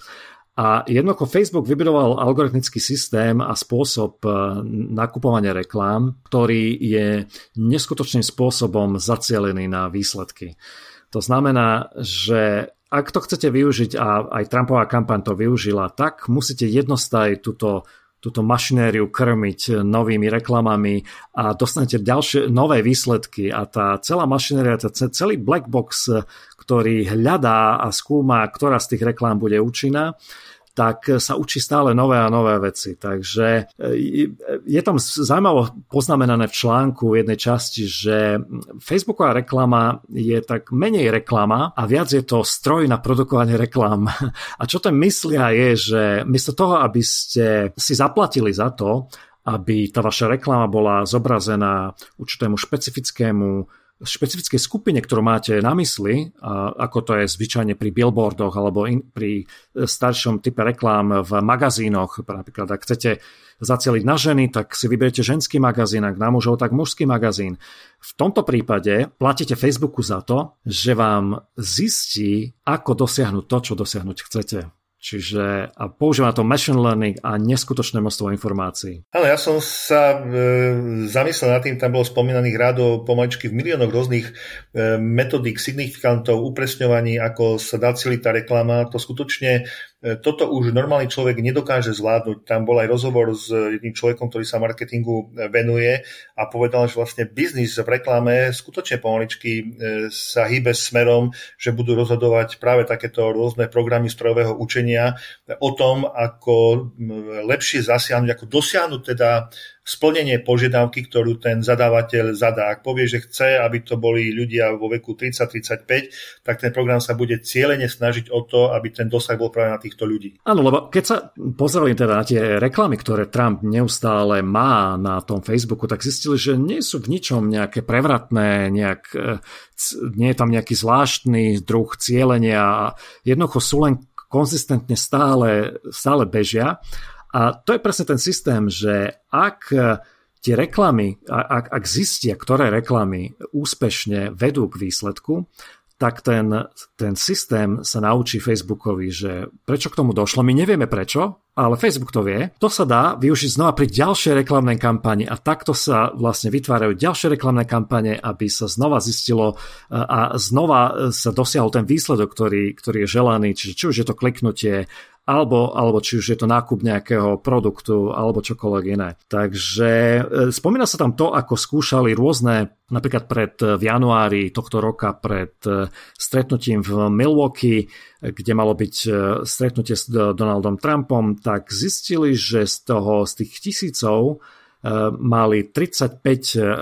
A jednoducho Facebook vybudoval algoritmický systém a spôsob nakupovania reklám, ktorý je neskutočným spôsobom zacielený na výsledky. To znamená, že ak to chcete využiť a aj Trumpová kampaň to využila, tak musíte jednostaj túto mašinériu krmiť novými reklamami a dostanete ďalšie nové výsledky a tá celá mašinéria, celý black box, ktorý hľadá a skúma, ktorá z tých reklám bude účinná, tak sa učí stále nové a nové veci. Takže je tam zaujímavo poznamenané v článku v jednej časti, že Facebooková reklama je tak menej reklama a viac je to stroj na produkovanie reklám. A čo tým myslia je, že miesto toho, aby ste si zaplatili za to, aby tá vaša reklama bola zobrazená určitému špecifickej skupine, ktorú máte na mysli, ako to je zvyčajne pri billboardoch alebo pri staršom type reklám v magazínoch. Napríklad, ak chcete zacieliť na ženy, tak si vyberiete ženský magazín, ak na mužov, tak mužský magazín. V tomto prípade platíte Facebooku za to, že vám zistí, ako dosiahnuť to, čo dosiahnuť chcete. Čiže a používa to machine learning a neskutočné množstvo informácií. Áno, ja som sa zamyslel nad tým, tam bolo spomínaných rádo pomaličky v miliónoch rôznych metodík, signifikantov, upresňovaní, ako sa dá celá tá reklama. To skutočne, toto už normálny človek nedokáže zvládnuť. Tam bol aj rozhovor s jedným človekom, ktorý sa marketingu venuje a povedal, že vlastne biznis v reklame skutočne pomaličky sa hýbe smerom, že budú rozhodovať práve takéto rôzne programy strojového učenia o tom, ako lepšie zasiahnuť, ako dosiahnuť teda splnenie požiadavky, ktorú ten zadávateľ zadá. Ak povie, že chce, aby to boli ľudia vo veku 30-35, tak ten program sa bude cielene snažiť o to, aby ten dosah bol práve na týchto ľudí. Áno, lebo keď sa pozreli teda na tie reklamy, ktoré Trump neustále má na tom Facebooku, tak zistili, že nie sú v ničom nejaké prevratné, nie je tam nejaký zvláštny druh cielenia. Jednoducho sú len konzistentne stále bežia. A to je presne ten systém, že ak tie reklamy, ak zistia, ktoré reklamy úspešne vedú k výsledku, tak ten systém sa naučí Facebookovi, že prečo k tomu došlo. My nevieme prečo, ale Facebook to vie. To sa dá využiť znova pri ďalšej reklamnej kampani a takto sa vlastne vytvárajú ďalšie reklamné kampane, aby sa znova zistilo a znova sa dosiahol ten výsledok, ktorý je želaný. Čiže či už je to kliknutie, alebo či už je to nákup nejakého produktu alebo čokoľvek iné. Takže spomína sa tam to, ako skúšali rôzne, napríklad v januári tohto roka pred stretnutím v Milwaukee, kde malo byť stretnutie s Donaldom Trumpom, tak zistili, že z tých tisícov mali 35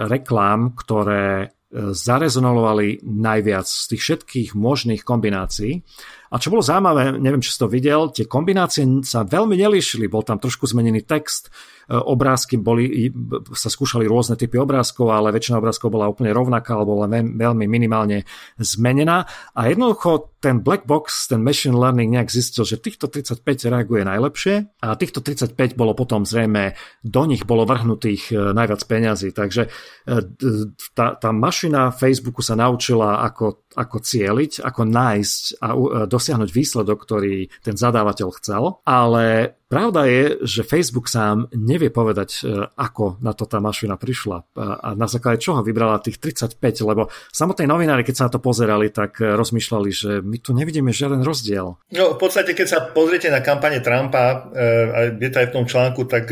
reklám, ktoré zarezonovali najviac z tých všetkých možných kombinácií. A čo bolo zaujímavé, neviem, či si to videl, tie kombinácie sa veľmi nelíšili, bol tam trošku zmenený text, obrázky sa skúšali rôzne typy obrázkov, ale väčšina obrázkov bola úplne rovnaká alebo veľmi minimálne zmenená. A jednoducho ten black box, ten machine learning nejak zistil, že týchto 35 reaguje najlepšie a týchto 35 bolo potom zrejme, do nich bolo vrhnutých najviac peňazí. Takže tá mašina Facebooku sa naučila, ako cieliť, ako nájsť a dosiahnuť výsledok, ktorý ten zadávateľ chcel, ale pravda je, že Facebook sám nevie povedať, ako na to tá mašina prišla a na základe čoho vybrala tých 35, lebo samotní novinári, keď sa na to pozerali, tak rozmýšľali, že my tu nevidíme žiaden rozdiel. No, v podstate, keď sa pozriete na kampane Trumpa, a je to aj v tom článku, tak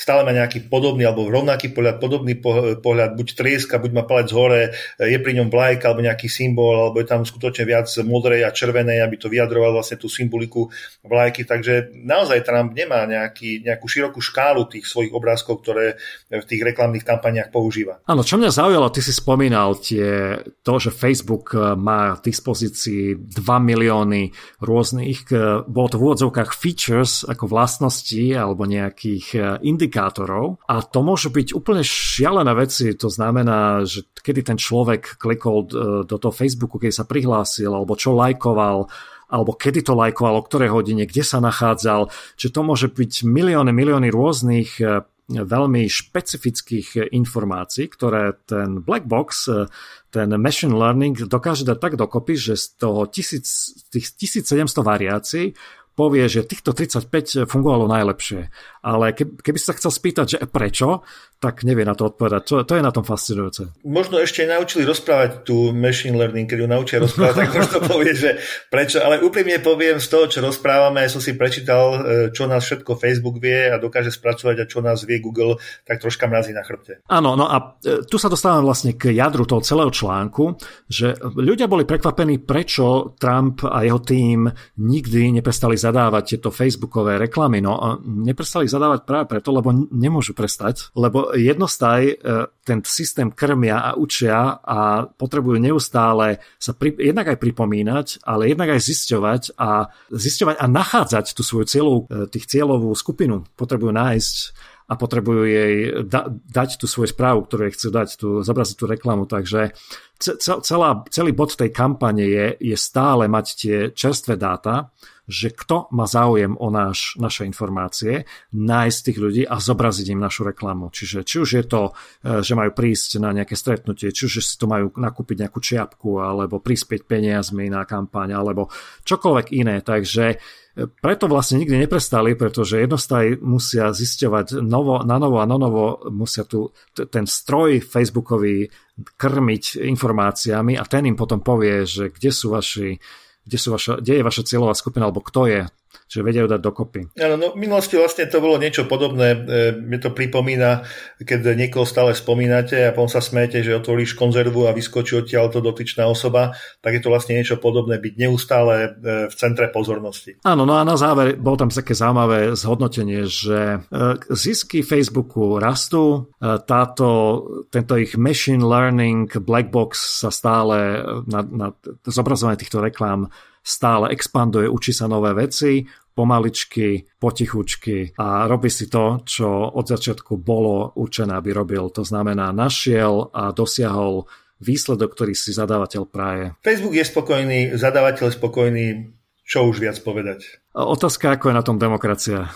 stále má nejaký podobný alebo rovnaký pohľad, podobný pohľad, buď trieska, buď má palec hore, je pri ňom vlajka alebo nejaký symbol, alebo je tam skutočne viac modrej a červenej, aby to vyjadroval vlastne tú symboliku vlajky, takže naozaj Trump nemá nejakú širokú škálu tých svojich obrázkov, ktoré v tých reklamných kampaniách používa. Áno, čo mňa zaujalo, ty si spomínal to, že Facebook má v dispozícii 2 milióny rôznych, bolo to v úvodzovkách features, ako vlastností alebo nejakých indikátorov a to môžu byť úplne šialené veci, to znamená, že kedy ten človek klikol do toho Facebooku, keď sa prihlásil, alebo čo lajkoval, alebo kedy to lajkoval, o ktorej hodine, kde sa nachádzal. Čiže to môže byť milióny rôznych veľmi špecifických informácií, ktoré ten black box, ten machine learning dokáže dať tak dokopy, že z toho tých 1700 variácií povie, že týchto 35 fungovalo najlepšie. Ale keby sa chcel spýtať, že prečo, tak nevie na to odpovedať. To je na tom fascinujúce. Možno ešte naučili rozprávať tú machine learning, keď ju naučia rozprávať, tak možno povie, že prečo. Ale úprimne poviem, z toho, čo rozprávame, som si prečítal, čo nás všetko Facebook vie a dokáže spracovať a čo nás vie Google, tak troška mrazí na chrbte. Áno, no a tu sa dostávame vlastne k jadru toho celého článku, že ľudia boli prekvapení, prečo Trump a jeho tím nikdy neprestali zadávať tieto Facebookové reklamy, no neprestali ich zadávať práve preto, lebo nemôžu prestať, lebo jednostaj ten systém krmia a učia a potrebujú neustále sa jednak aj pripomínať, ale jednak aj zisťovať a nachádzať tú svoju cieľovú skupinu. Potrebujú nájsť a potrebujú jej dať tú svoju správu, ktorú jej chcú dať, zabraziť tú reklamu. Takže celý bod tej kampane je stále mať tie čerstvé dáta, že kto má záujem o naše informácie, nájsť tých ľudí a zobraziť im našu reklamu. Čiže či už je to, že majú prísť na nejaké stretnutie, či už si to majú nakúpiť nejakú čiapku, alebo prispieť peniazmi na kampaň, alebo čokoľvek iné. Takže preto vlastne nikdy neprestali, pretože jednostaj musia zisťovať na novo musia tu ten stroj Facebookový krmiť informáciami a ten im potom povie, že kde je vaša cieľová skupina, alebo kto je, že vedia dať dokopy. Áno, no v minulosti vlastne to bolo niečo podobné. Mne to pripomína, keď niekoho stále spomínate a potom sa smejete, že otvoríš konzervu a vyskočí odtiaľto dotyčná osoba, tak je to vlastne niečo podobné, byť neustále v centre pozornosti. Áno, no a na záver bolo tam také zaujímavé zhodnotenie, že zisky Facebooku rastú, tento ich machine learning black box sa stále na zobrazovanie týchto reklám stále expanduje, učí sa nové veci, pomaličky, potichučky a robí si to, čo od začiatku bolo určené, aby robil. To znamená, našiel a dosiahol výsledok, ktorý si zadávateľ praje. Facebook je spokojný, zadávateľ je spokojný, čo už viac povedať. Otázka, ako je na tom demokracia.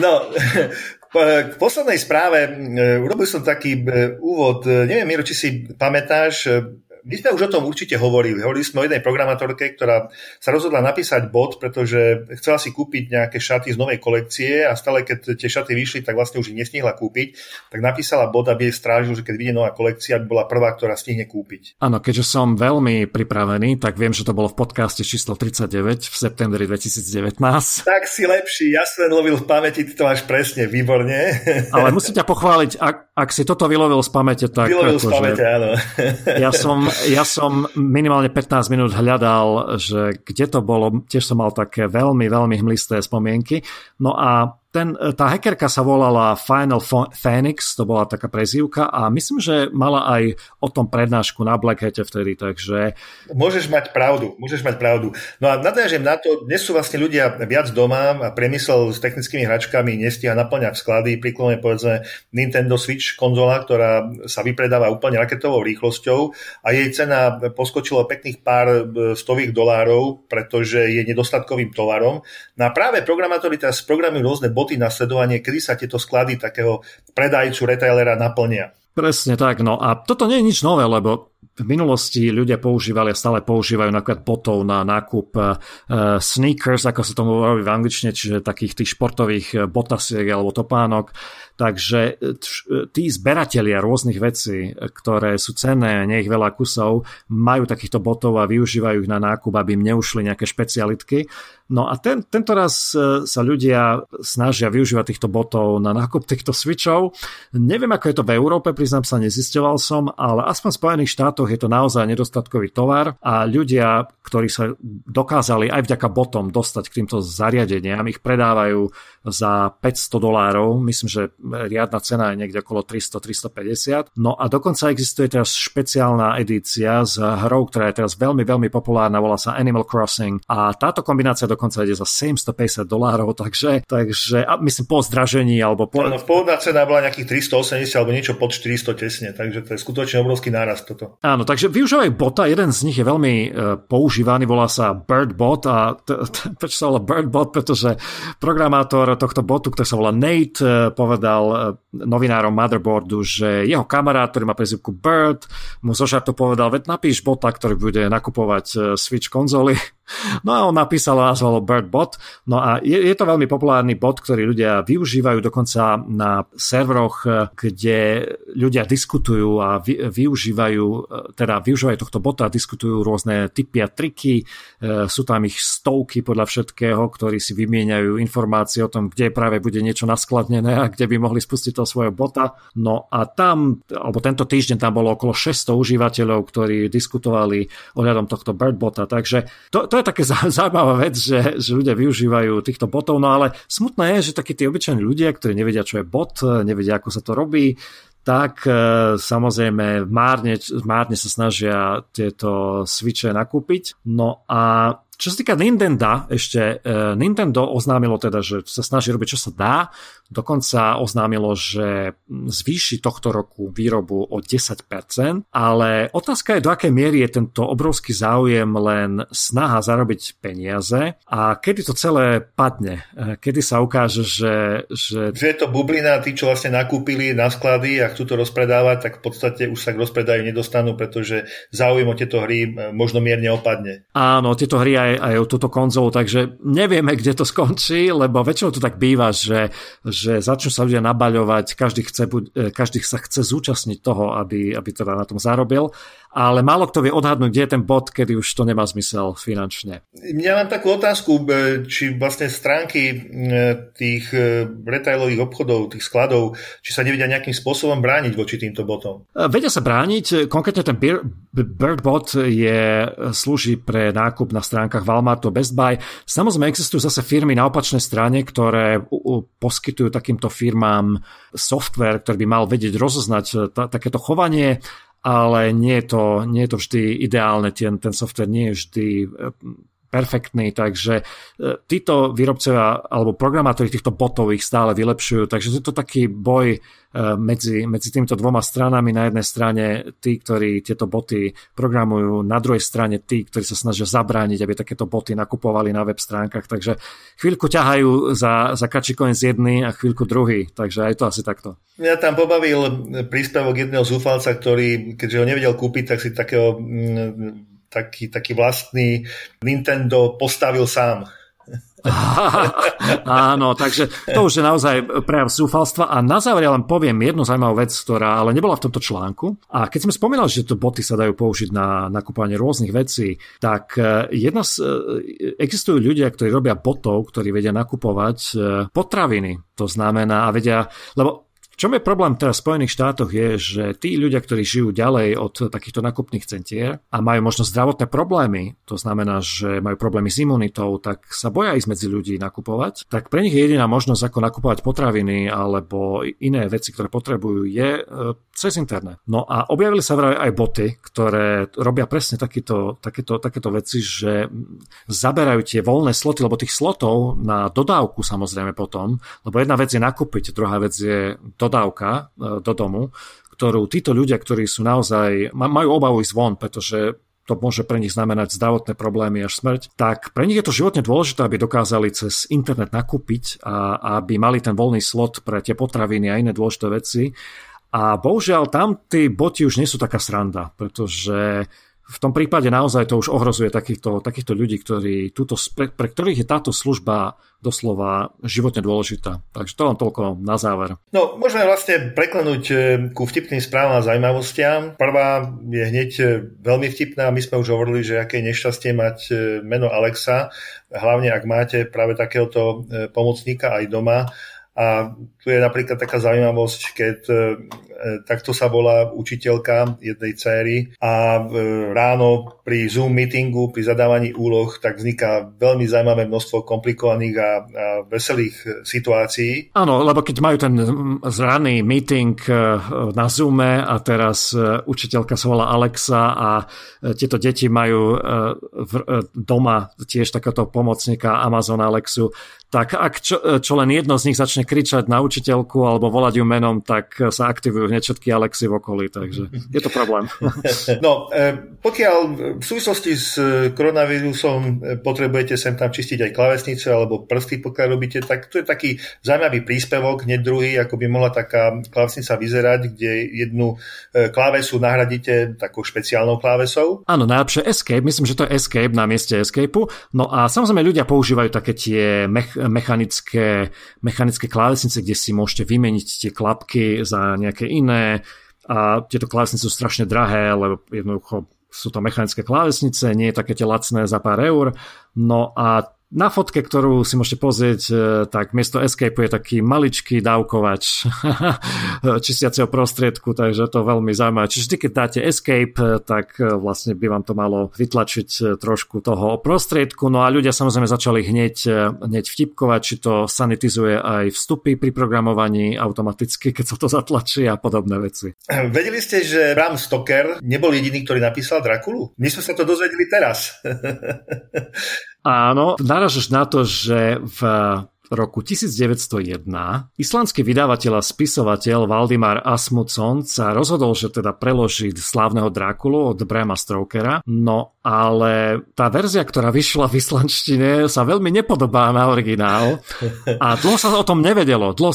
No... K poslednej správe urobil som taký úvod. Neviem, Miro, či si pamätáš, my sme už o tom určite hovorili. Hovorili sme o jednej programátorke, ktorá sa rozhodla napísať bot, pretože chcela si kúpiť nejaké šaty z novej kolekcie a stále, keď tie šaty vyšli, tak vlastne už ich nestihla kúpiť. Tak napísala bot, aby jej strážil, že keď vyjde nová kolekcia, aby bola prvá, ktorá stihne kúpiť. Áno, keďže som veľmi pripravený, tak viem, že to bolo v podcaste číslo 39 v septembri 2019. Tak si lepší, ja som lovil v pamäti, ty to máš presne, výborne. Ale musím ťa pochváliť, ak si toto vylovil z pamäte, tak... Vylovil z pamäte, áno. Ja som minimálne 15 minút hľadal, že kde to bolo, tiež som mal také veľmi, veľmi hmlisté spomienky. No a tá hackerka sa volala Final Phoenix, to bola taká prezývka a myslím, že mala aj o tom prednášku na Black Hate vtedy, takže... Môžeš mať pravdu. No a nadviažem na to, dnes sú vlastne ľudia viac doma a priemysel s technickými hračkami nestíha naplňať sklady, príkladne povedzme Nintendo Switch konzola, ktorá sa vypredáva úplne raketovou rýchlosťou a jej cena poskočila pekných pár $100, pretože je nedostatkovým tovarom. No a práve programátori teraz programujú rôzne boty na sledovanie, kedy sa tieto sklady takého predajcu, retailera naplnia. Presne tak, no a toto nie je nič nové, lebo v minulosti ľudia používali a stále používajú napríklad botov na nákup sneakers, ako sa tomu hovorí v angličtine, čiže takých tých športových botasiek alebo topánok. Takže tí zberatelia rôznych vecí, ktoré sú cenné, nie ich veľa kusov, majú takýchto botov a využívajú ich na nákup, aby im neušli nejaké špecialitky. No a tento raz sa ľudia snažia využívať týchto botov na nákup týchto switchov. Neviem, ako je to v Európe, priznám sa, nezisťoval som, ale aspoň v Spojených štátoch je to naozaj nedostatkový tovar a ľudia, ktorí sa dokázali aj vďaka botom dostať k týmto zariadeniam, ich predávajú za $500. Myslím, že riadna cena je niekde okolo 300-350. No a dokonca existuje teraz špeciálna edícia s hrou, ktorá je teraz veľmi, veľmi populárna, volá sa Animal Crossing a táto kombinácia dokonca ide za $750, takže a myslím po zdražení alebo po... No, pôvodná cena bola nejakých 380 alebo niečo pod 400 tesne, takže to je skutočne obrovský nárast toto. Áno, takže využívajú bota, jeden z nich je veľmi používaný, volá sa Birdbot a prečo sa volá Birdbot, pretože programátor tohto botu, ktorý sa volá Nate, povedal novinárom Motherboardu, že jeho kamarát, ktorý má prezývku Bird, mu zo žartu povedal, veď napíš bota, ktorý bude nakupovať Switch konzoly. No a on napísal a nazval Birdbot. No a je to veľmi populárny bot, ktorý ľudia využívajú dokonca na serveroch, kde ľudia diskutujú a využívajú tohto bota, diskutujú rôzne tipy a triky. Sú tam ich stovky podľa všetkého, ktorí si vymieňajú informácie o tom, kde práve bude niečo naskladnené a kde by mohli spustiť toho svojho bota. No a tam, alebo tento týždeň tam bolo okolo 600 užívateľov, ktorí diskutovali ohľadom tohto Birdbota. Takže to je také zaujímavá vec, že ľudia využívajú týchto botov, no ale smutné je, že takí tí obyčajní ľudia, ktorí nevedia, čo je bot, nevedia, ako sa to robí, tak samozrejme márne sa snažia tieto switche nakúpiť. No a čo sa týka Nintendo, ešte Nintendo oznámilo teda, že sa snaží robiť, čo sa dá. Dokonca oznámilo, že zvýši tohto roku výrobu o 10%, ale otázka je, do akej miery je tento obrovský záujem len snaha zarobiť peniaze a kedy to celé padne. Kedy sa ukáže, že je to bublina, tí, čo vlastne nakúpili na sklady a chcú to rozpredávať, tak v podstate už sa k rozpredajú nedostanú, pretože záujem o tieto hry možno mierne opadne. Áno, tieto hry aj o túto konzolu, takže nevieme, kde to skončí, lebo väčšinou to tak býva, že začnú sa ľudia nabaľovať, každý sa chce zúčastniť toho, aby teda na tom zarobil, ale málo kto vie odhadnúť, kde je ten bod, kedy už to nemá zmysel finančne. Ja mám takú otázku, či vlastne stránky tých retailových obchodov, tých skladov, či sa nevedia nejakým spôsobom brániť voči týmto botom? Vedia sa brániť, konkrétne ten Birdbot slúži pre nákup na stránkach Walmartu, Best Buy. Samozrejme existujú zase firmy na opačnej strane, ktoré poskytujú takýmto firmám software, ktorý by mal vedieť rozoznať takéto chovanie, ale nie je to vždy ideálne, ten software nie je vždy perfektný, takže títo výrobcovia alebo programátori týchto botov ich stále vylepšujú, takže je to taký boj medzi týmito dvoma stranami. Na jednej strane tí, ktorí tieto boty programujú, na druhej strane tí, ktorí sa snažia zabrániť, aby takéto boty nakupovali na web stránkach, takže chvíľku ťahajú za kačí koniec jedný a chvíľku druhý, takže aj to asi takto. Mňa tam pobavil príspevok jedného zúfalca, ktorý, keďže ho nevedel kúpiť, tak si taký vlastný Nintendo postavil sám. Áno, takže to už je naozaj prejav zúfalstva. A na záver ja len poviem jednu zaujímavú vec, ktorá ale nebola v tomto článku. A keď sme spomínali, že to boty sa dajú použiť na nakupovanie rôznych vecí, tak existujú ľudia, ktorí robia botov, ktorí vedia nakupovať potraviny. To znamená, v čom je problém teraz v Spojených štátoch je, že tí ľudia, ktorí žijú ďalej od takýchto nakupných centier a majú možno zdravotné problémy, to znamená, že majú problémy s imunitou, tak sa boja ísť medzi ľudí nakupovať, tak pre nich je jediná možnosť, ako nakupovať potraviny alebo iné veci, ktoré potrebujú, je cez internet. No a objavili sa vraj aj boty, ktoré robia presne takéto veci, že zaberajú tie voľné sloty, lebo tých slotov na dodávku samozrejme potom, lebo jedna vec je nakúpiť, druhá vec je dodávka do domu, ktorú títo ľudia, ktorí sú naozaj majú obavu ísť von, pretože to môže pre nich znamenať zdravotné problémy až smrť, tak pre nich je to životne dôležité, aby dokázali cez internet nakúpiť a aby mali ten voľný slot pre tie potraviny a iné dôležité veci. A bohužiaľ tam tí boti už nie sú taká sranda, pretože v tom prípade naozaj to už ohrozuje takýchto ľudí, ktorí pre ktorých je táto služba doslova životne dôležitá. Takže to vám toľko na záver. No, môžeme vlastne preklenúť ku vtipným správam a zaujímavostiam. Prvá je hneď veľmi vtipná. My sme už hovorili, že aké nešťastie mať meno Alexa, hlavne ak máte práve takéhoto pomocníka aj doma. A tu je napríklad taká zaujímavosť, keď takto sa volá učiteľka jednej céry a ráno pri Zoom meetingu, pri zadávaní úloh, tak vzniká veľmi zaujímavé množstvo komplikovaných a veselých situácií. Áno, lebo keď majú ten ranný meeting na Zoome a teraz učiteľka sa volá Alexa a tieto deti majú doma tiež takéto pomocníka Amazon Alexu, tak ak čo len jedno z nich začne kričať na učiteľku alebo volať ju menom, tak sa aktivujú hneď všetky Alexy v okolí, takže je to problém. No, pokiaľ v súvislosti s koronavírusom potrebujete sem tam čistiť aj klávesnice alebo prsty, pokiaľ robíte, tak to je taký zaujímavý príspevok, hneď druhý, ako by mohla taká klávesnica vyzerať, kde jednu klávesu nahradíte takou špeciálnou klávesou. Áno, najlepšie Escape, myslím, že to je Escape na mieste Escapeu. No a samozrejme ľudia používajú také tie mechanické klávesnice, kde si môžete vymeniť tie klapky za nejaké iné a tieto klávesnice sú strašne drahé, lebo jednoducho sú to mechanické klávesnice, nie je také tie lacné za pár eur. No a Na fotke, ktorú si môžete pozrieť, tak miesto escape je taký maličký dávkovač čistiaceho prostriedku, takže to veľmi zaujímavé. Čiže keď dáte escape, tak vlastne by vám to malo vytlačiť trošku toho prostriedku. No a ľudia samozrejme začali hneď vtipkovať, či to sanitizuje aj vstupy pri programovaní automaticky, keď sa to zatlačí a podobné veci. Vedeli ste, že Bram Stoker nebol jediný, ktorý napísal Draculu? My sme sa to dozvedeli teraz. Áno, narážaš na to, že v roku 1901 islandský vydavateľ a spisovateľ Valdimar Ásmundsson sa rozhodol, že teda preloží slávneho Drákulu od Brama Stokera, no ale tá verzia, ktorá vyšla v islandštine, sa veľmi nepodobá na originál a dlho sa o tom nevedelo. V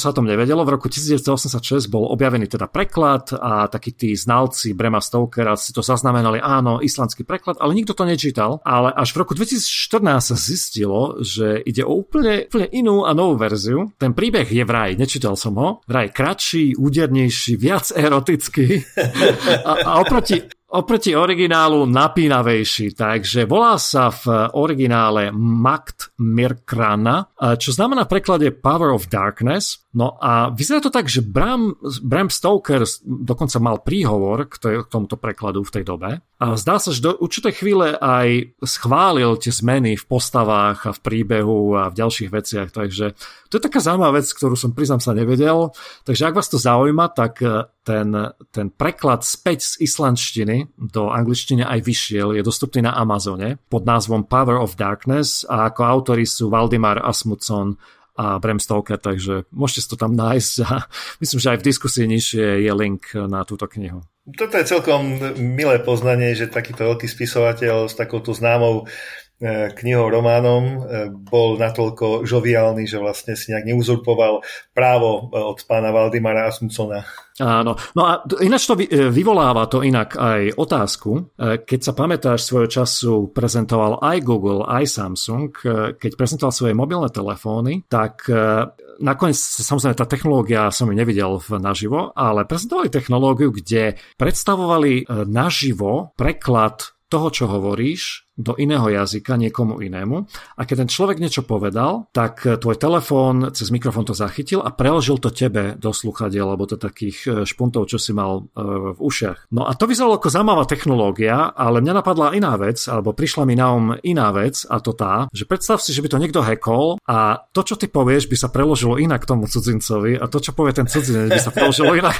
roku 1986 bol objavený teda preklad a takí tí znalci Brama Stokera si to zaznamenali, áno, islandský preklad, ale nikto to nečítal, ale až v roku 2014 sa zistilo, že ide o úplne inú a novú verziu. Ten príbeh je vraj, nečítal som ho, vraj kratší, údernejší, viac erotický a oproti originálu napínavejší. Takže volá sa v originále Makt Myrkrana, čo znamená v preklade Power of Darkness. No a vyzerá to tak, že Bram Stoker dokonca mal príhovor k tomuto prekladu v tej dobe. A zdá sa, že do určitej chvíle aj schválil tie zmeny v postavách a v príbehu a v ďalších veciach. Takže to je taká zaujímavá vec, ktorú som, priznám sa, nevedel. Takže ak vás to zaujíma, tak ten preklad späť z islandštiny do angličtiny aj vyšiel, je dostupný na Amazone pod názvom Power of Darkness a ako autori sú Valdimar Ásmundsson a Bram Stoker, takže môžete si to tam nájsť a myslím, že aj v diskusii nižšie je link na túto knihu. Toto je celkom milé poznanie, že takýto veľký spisovateľ s takouto známou knihou, románom bol natoľko žoviálny, že vlastne si nejak neuzurpoval právo od pána Valdimara Ásmundsona. Áno. No a ináč to vyvoláva to inak aj otázku. Keď sa pamätáš, svojho času prezentoval aj Google, aj Samsung, keď prezentoval svoje mobilné telefóny, tak nakoniec, samozrejme, tá technológia som ju nevidel naživo, ale prezentovali technológiu, kde predstavovali naživo preklad toho, čo hovoríš, do iného jazyka, niekomu inému. A keď ten človek niečo povedal, tak tvoj telefón cez mikrofón to zachytil a preložil to tebe do slúchadiel, alebo do takých špuntov, čo si mal v ušiach. No a to vyzeralo ako zaujímavá technológia, ale mňa napadla iná vec, alebo prišla mi na iná vec, a to tá, že predstav si, že by to niekto hackol a to, čo ty povieš, by sa preložilo inak tomu cudzincovi a to, čo povie ten cudzinec, by sa preložilo inak.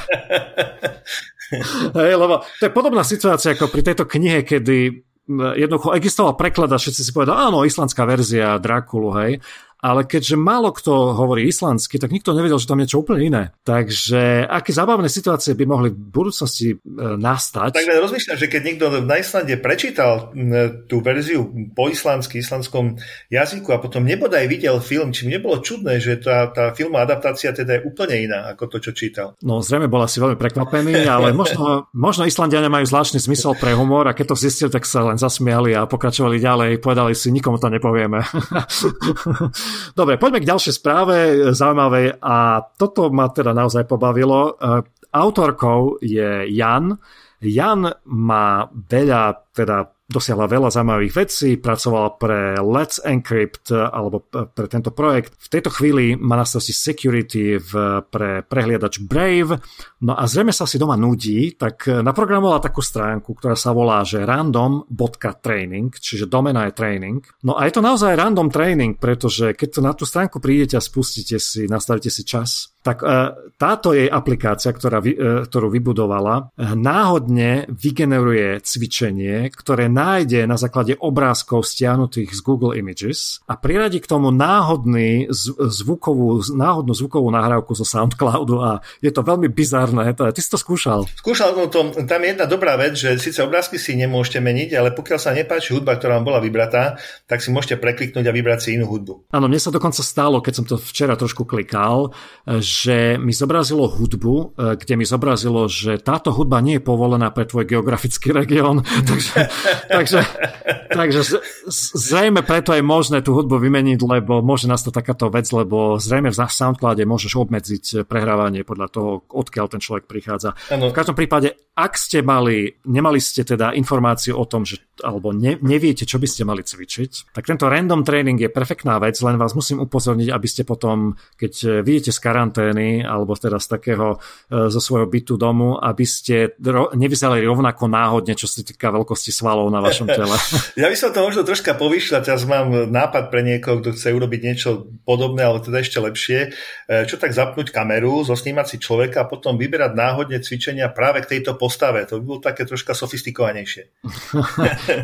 Hej, lebo to je podobná situácia ako pri tejto knihe, kedy jednoducho existoval preklad a všetci si povedali, áno, islandská verzia Draculu, hej. Ale keďže málo kto hovorí islandsky, tak nikto nevedel, že tam niečo úplne iné. Takže aké zábavné situácie by mohli v budúcnosti nastať? Takže rozmýšľam, že keď niekto na Islande prečítal tú verziu po islandsky, islandskom jazyku a potom nebodaj videl film, čím nebolo čudné, že tá filmová adaptácia teda je úplne iná ako to, čo čítal. No zrejme bol asi veľmi prekvapený, ale možno Islandiania majú zvláštny zmysel pre humor a keď to zistili, tak sa len zasmiali a pokračovali ďalej, povedali si, nikomu to nepovieme. Dobre, poďme k ďalšej správe zaujímavej a toto ma teda naozaj pobavilo. Autorkou je Jan. Jan má dosiahla veľa zaujímavých vecí, pracovala pre Let's Encrypt alebo pre tento projekt. V tejto chvíli má na starosti security pre prehliadač Brave. No a zrejme sa si doma nudí, tak naprogramovala takú stránku, ktorá sa volá, že random.training, čiže domena je training. No a je to naozaj random training, pretože keď to na tú stránku prídete a spustíte si, nastavíte si čas, tak táto jej aplikácia, ktorú vybudovala, náhodne vygeneruje cvičenie, ktoré nájde na základe obrázkov stiahnutých z Google Images a priradí k tomu náhodnú zvukovú nahrávku zo Soundcloudu a je to veľmi bizarné. Ty si to skúšal? Skúšal, no tam je jedna dobrá vec, že síce obrázky si nemôžete meniť, ale pokiaľ sa nepáči hudba, ktorá vám bola vybratá, tak si môžete prekliknúť a vybrať si inú hudbu. Áno, mne sa dokonca stalo, keď som to včera trošku klikal, že mi zobrazilo hudbu, kde mi zobrazilo, že táto hudba nie je povolená pre tvoj geografický región. takže zrejme preto je možné tú hudbu vymeniť, lebo môže nastať takáto vec, lebo zrejme v SoundCloude môžeš obmedziť prehrávanie podľa toho, odkiaľ ten človek prichádza. V každom prípade, ak ste nemali ste teda informáciu o tom, že alebo neviete, čo by ste mali cvičiť, tak tento random training je perfektná vec, len vás musím upozorniť, aby ste potom, keď vyjdete z karantény, alebo teda z takého, zo svojho bytu domu, aby ste nevyzerali rovnako náhodne, čo sa týka veľkosti svalov na vašom tele. Ja by som to možno troška povýšil, teraz mám nápad pre niekoho, kto chce urobiť niečo podobné, ale teda ešte lepšie. Čo tak zapnúť kameru, zosnímať si človeka a potom vyberať náhodne cvičenia práve k tejto postave. To by bolo také troška sofistikovanejšie.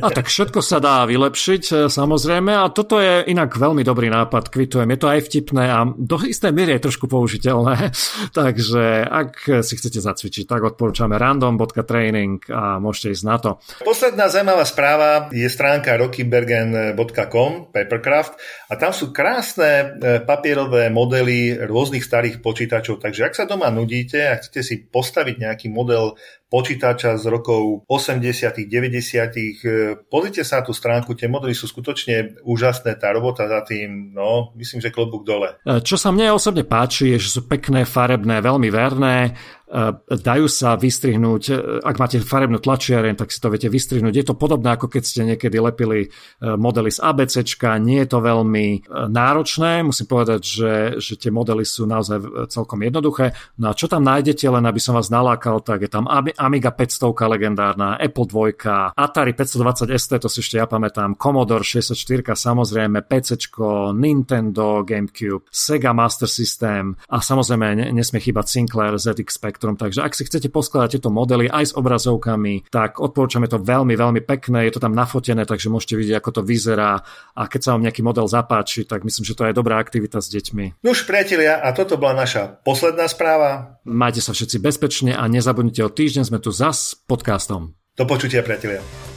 A tak všetko sa dá vylepšiť, samozrejme. A toto je inak veľmi dobrý nápad, kvitujem. Je to aj vtipné a do istej miery je trošku použiteľné. Takže ak si chcete zacvičiť, tak odporúčame random.training a môžete ísť na to. Posledná zaujímavá správa je stránka rockybergen.com, Papercraft, a tam sú krásne papierové modely rôznych starých počítačov. Takže ak sa doma nudíte a chcete si postaviť nejaký model počítača z rokov 80., 90. Pozrite sa na tú stránku, tie modely sú skutočne úžasné, tá robota za tým, no, myslím, že klobúk dole. Čo sa mne osobne páči, je, že sú pekné, farebné, veľmi verné, dajú sa vystrihnúť, ak máte farebnú tlačiareň, tak si to viete vystrihnúť. Je to podobné, ako keď ste niekedy lepili modely z ABCčka, nie je to veľmi náročné, musím povedať, že tie modely sú naozaj celkom jednoduché. No a čo tam nájdete, len aby som vás nalákal, tak je tam Amiga 500 legendárna, Apple 2, Atari 520 ST, to si ešte ja pamätám, Commodore 64, samozrejme PCčko, Nintendo, Gamecube, Sega Master System a samozrejme nesmie chýbať Sinclair ZX Spectrum. Takže ak si chcete poskladať tieto modely aj s obrazovkami, tak odporúčame to veľmi, veľmi pekné, je to tam nafotené, takže môžete vidieť, ako to vyzerá a keď sa vám nejaký model zapáči, tak myslím, že to je dobrá aktivita s deťmi. Nuž priatelia, a toto bola naša posledná správa. Majte sa všetci bezpečne a nezabudnite, o týždeň sme tu zas s podcastom. Do počutia, priatelia.